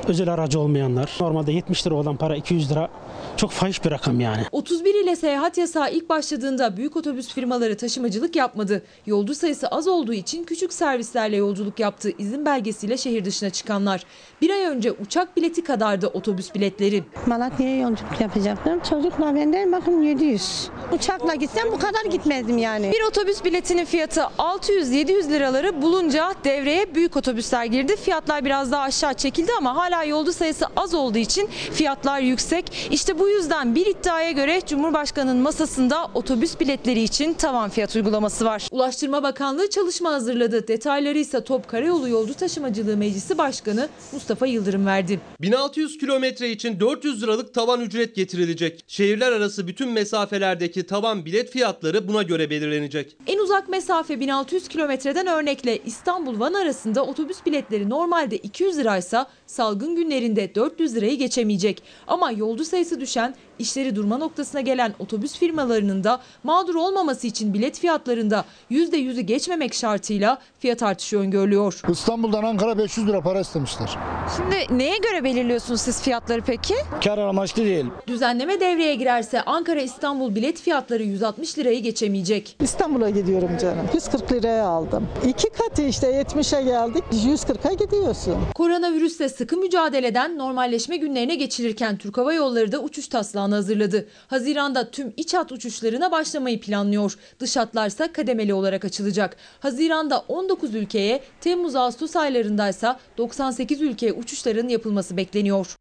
Özel aracı olmayanlar. Normalde yetmiş lira olan para iki yüz lira. Çok fahiş bir rakam yani. otuz bir ile seyahat yasağı ilk başladığında büyük otobüs firmaları taşımacılık yapmadı. Yolcu sayısı az olduğu için küçük servislerle yolculuk yaptı. İzin belgesiyle şehir dışına çıkanlar. Bir ay önce uçak bileti kadardı otobüs biletleri. Malatya'ya yolculuk yapacaktım. Çocukla benden bakın yedi yüz. Uçakla gitsem bu kadar gitmezdim yani. Bir otobüs biletinin fiyatı altı yüz yedi yüz liraları bulunca devreye büyük otobüsler girdi. Fiyatlar biraz daha aşağı çekildi ama hala yolcu sayısı az olduğu için fiyatlar yüksek. İşte bu yüzden bir iddiaya göre Cumhurbaşkanı'nın masasında otobüs biletleri için tavan fiyat uygulaması var. Ulaştırma Bakanlığı çalışma hazırladı. Detayları ise Top Karayolu Yolcu Taşımacılığı Meclisi Başkanı Mustafa Yıldırım verdi. bin altı yüz kilometre için dört yüz liralık tavan ücret getirilecek. Şehirler arası bütün mesafelerdeki tavan bilet fiyatları buna göre belirlenecek. En uzak mesafe bin altı yüz kilometreden örnekle İstanbul-Van arasında otobüs biletleri normalde iki yüz liraysa salgın günlerinde dört yüz lirayı geçemeyecek. Ama yolcu sayısı düşen, işleri durma noktasına gelen otobüs firmalarının da mağdur olmaması için bilet fiyatlarında yüzde yüzü geçmemek şartıyla fiyat artışı öngörülüyor. İstanbul'dan Ankara beş yüz lira para istemişler. Şimdi neye göre belirliyorsunuz siz fiyatları peki? Kar amaçlı değil. Düzenleme devreye girerse Ankara-İstanbul bilet fiyatları yüz altmış lirayı geçemeyecek. İstanbul'a gidiyorum canım. yüz kırk liraya aldım. İki katı işte yetmişe geldik. yüz kırka gidiyorsun. Koronavirüsle sıkı mücadeleden normalleşme günlerine geçilirken Türk Hava Yolları da uçuş taslağını hazırladı. Haziranda tüm iç hat uçuşlarına başlamayı planlıyor. Dış hatlarsa kademeli olarak açılacak. Haziranda on dokuz ülkeye, Temmuz-Ağustos aylarındaysa doksan sekiz ülkeye uçuşların yapılması bekleniyor.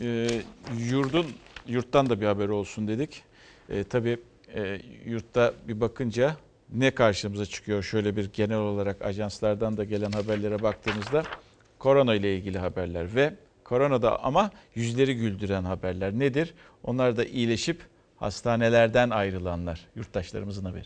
E, yurdun yurttan da bir haberi olsun dedik. E, tabii e, yurtta bir bakınca ne karşımıza çıkıyor? Şöyle bir genel olarak ajanslardan da gelen haberlere baktığımızda korona ile ilgili haberler ve koronada ama yüzleri güldüren haberler nedir? Onlar da iyileşip hastanelerden ayrılanlar. Yurttaşlarımızın haberi.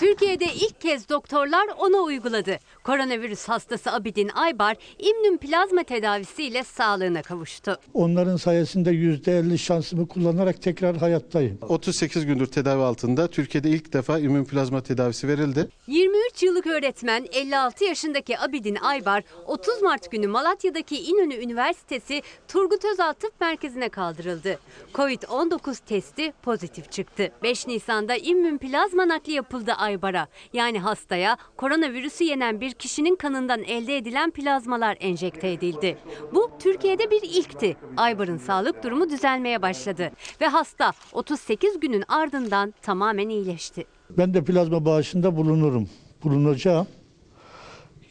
Türkiye'de ilk kez doktorlar onu uyguladı. Koronavirüs hastası Abidin Aybar immün plazma tedavisiyle sağlığına kavuştu. Onların sayesinde yüzde elli şansımı kullanarak tekrar hayattayım. otuz sekiz gündür tedavi altında Türkiye'de ilk defa immün plazma tedavisi verildi. yirmi üç yıllık öğretmen elli altı yaşındaki Abidin Aybar otuz Mart günü Malatya'daki İnönü Üniversitesi Turgut Özal Tıp Merkezi'ne kaldırıldı. Covid on dokuz testi pozitif çıktı. beş Nisan'da immün plazma nakli yapıldı Aybar'a. Yani hastaya koronavirüsü yenen bir kişinin kanından elde edilen plazmalar enjekte edildi. Bu Türkiye'de bir ilkti. Aybar'ın sağlık durumu düzelmeye başladı ve hasta otuz sekiz günün ardından tamamen iyileşti. Ben de plazma bağışında bulunurum, bulunacağım.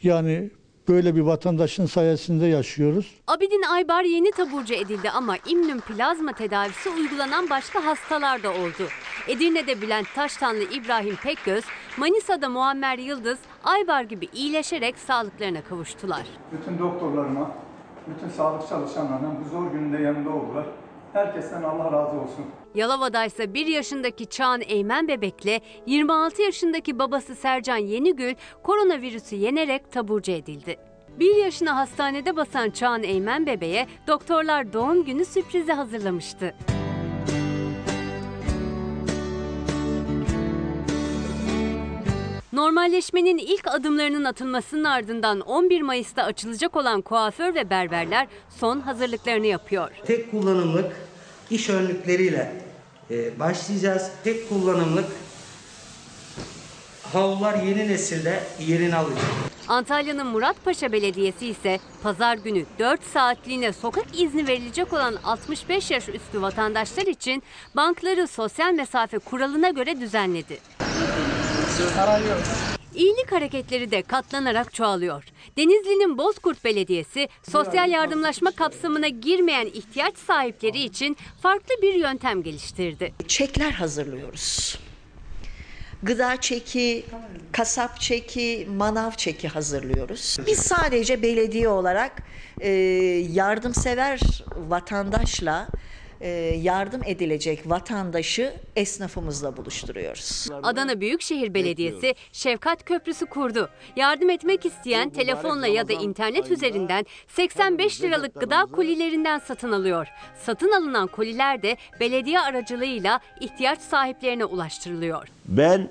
Yani böyle bir vatandaşın sayesinde yaşıyoruz. Abidin Aybar yeni taburcu edildi ama immün plazma tedavisi uygulanan başka hastalar da oldu. Edirne'de Bülent Taştanlı İbrahim Pekgöz, Manisa'da Muammer Yıldız, Aybar gibi iyileşerek sağlıklarına kavuştular. Bütün doktorlarıma, bütün sağlık çalışanlarına bu zor günde yanında oldular. Herkesten Allah razı olsun. Yalova'da ise bir yaşındaki Çağan Eymen bebekle yirmi altı yaşındaki babası Sercan Yenigül koronavirüsü yenerek taburcu edildi. bir yaşına hastanede basan Çağan Eymen bebeğe doktorlar doğum günü sürprizi hazırlamıştı. Normalleşmenin ilk adımlarının atılmasının ardından on bir Mayıs'ta açılacak olan kuaför ve berberler son hazırlıklarını yapıyor. Tek kullanımlık iş önlükleriyle başlayacağız. Tek kullanımlık havlular yeni nesilde yerini alacak. Antalya'nın Muratpaşa Belediyesi ise pazar günü dört saatliğine sokak izni verilecek olan altmış beş yaş üstü vatandaşlar için bankları sosyal mesafe kuralına göre düzenledi. iyilik hareketleri de katlanarak çoğalıyor. Denizli'nin Bozkurt Belediyesi sosyal yardımlaşma kapsamına girmeyen ihtiyaç sahipleri için farklı bir yöntem geliştirdi. Çekler hazırlıyoruz. Gıda çeki, kasap çeki, manav çeki hazırlıyoruz. Biz sadece belediye olarak e, yardımsever vatandaşla e, yardım edilecek vatandaşı esnafımızla buluşturuyoruz. Adana Büyükşehir Belediyesi Şefkat Köprüsü kurdu. Yardım etmek isteyen telefonla ya da internet üzerinden seksen beş liralık gıda kolilerinden satın alıyor. Satın alınan koliler de belediye aracılığıyla ihtiyaç sahiplerine ulaştırılıyor. Ben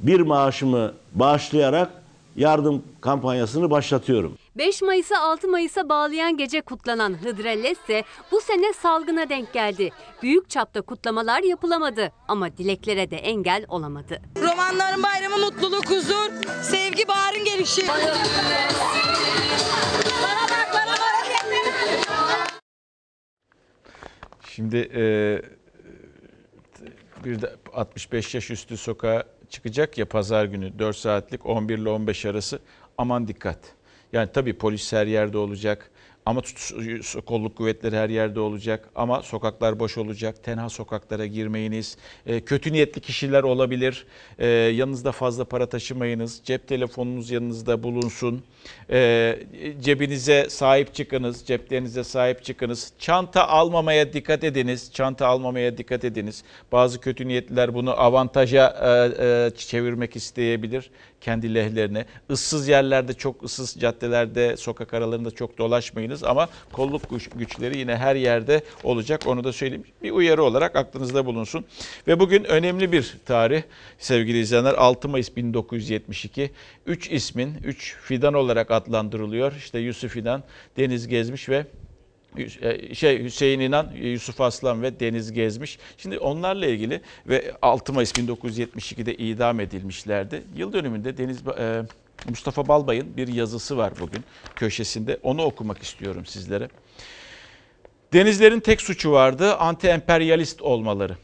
bir maaşımı bağışlayarak yardım kampanyasını başlatıyorum. beş Mayıs'ı altı Mayıs'a bağlayan gece kutlanan Hıdrellez ise bu sene salgına denk geldi. Büyük çapta kutlamalar yapılamadı ama dileklere de engel olamadı. Romanların bayramı mutluluk, huzur, sevgi, baharın gelişi. Şimdi e, bir de altmış beş yaş üstü sokağa çıkacak ya pazar günü dört saatlik on bir ile on beş arası, aman dikkat. Yani tabii polis her yerde olacak ama kolluk kuvvetleri her yerde olacak ama sokaklar boş olacak. Tenha sokaklara girmeyiniz. E, kötü niyetli kişiler olabilir. E, yanınızda fazla para taşımayınız. Cep telefonunuz yanınızda bulunsun. E, cebinize sahip çıkınız. Ceplerinize sahip çıkınız. Çanta almamaya dikkat ediniz. Çanta almamaya dikkat ediniz. Bazı kötü niyetliler bunu avantaja e, e, çevirmek isteyebilir. Kendi lehlerine. Issız yerlerde, çok ıssız caddelerde, sokak aralarında çok dolaşmayınız ama kolluk güçleri yine her yerde olacak. Onu da söyleyeyim. Bir uyarı olarak aklınızda bulunsun. Ve bugün önemli bir tarih sevgili izleyenler. altı Mayıs bin dokuz yüz yetmiş iki. Üç ismin, üç fidan olarak adlandırılıyor. İşte Yusuf İnan, Deniz Gezmiş ve şey Hüseyin İnan, Yusuf Aslan ve Deniz Gezmiş. Şimdi onlarla ilgili ve altı Mayıs bin dokuz yüz yetmiş iki'de idam edilmişlerdi. Yıl dönümünde Deniz Mustafa Balbay'ın bir yazısı var bugün köşesinde. Onu okumak istiyorum sizlere. Denizlerin tek suçu vardı, anti-emperyalist olmaları.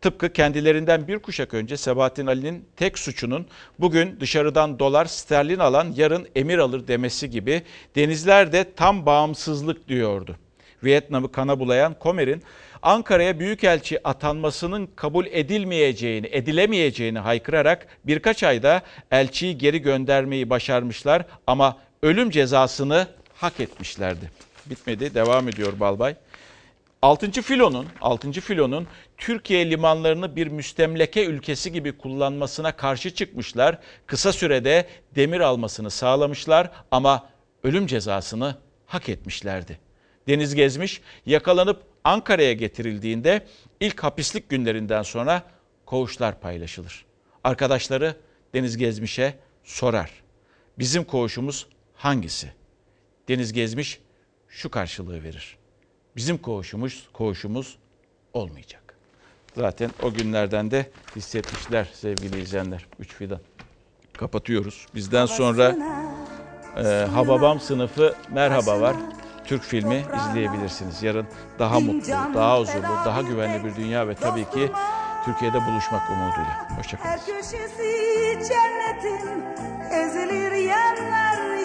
Tıpkı kendilerinden bir kuşak önce Sebahattin Ali'nin tek suçunun bugün dışarıdan dolar sterlin alan yarın emir alır demesi gibi denizler de tam bağımsızlık diyordu. Vietnam'ı kana bulayan Komer'in Ankara'ya büyükelçi atanmasının kabul edilmeyeceğini, edilemeyeceğini haykırarak birkaç ayda elçiyi geri göndermeyi başarmışlar ama ölüm cezasını hak etmişlerdi. Bitmedi, devam ediyor Balbay. altıncı Filo'nun altıncı Filo'nun Türkiye limanlarını bir müstemleke ülkesi gibi kullanmasına karşı çıkmışlar. Kısa sürede demir almasını sağlamışlar ama ölüm cezasını hak etmişlerdi. Deniz Gezmiş yakalanıp Ankara'ya getirildiğinde ilk hapislik günlerinden sonra koğuşlar paylaşılır. Arkadaşları Deniz Gezmiş'e sorar. Bizim koğuşumuz hangisi? Deniz Gezmiş şu karşılığı verir. Bizim koğuşumuz, koğuşumuz olmayacak. Zaten o günlerden de hissetmişler sevgili izleyenler. Üç fidan. Kapatıyoruz. Bizden sonra e, Hababam sınıfı merhaba var. Türk filmi izleyebilirsiniz. Yarın daha mutlu, daha huzurlu, daha güvenli bir dünya ve tabii ki Türkiye'de buluşmak umuduyla. Hoşçakalın.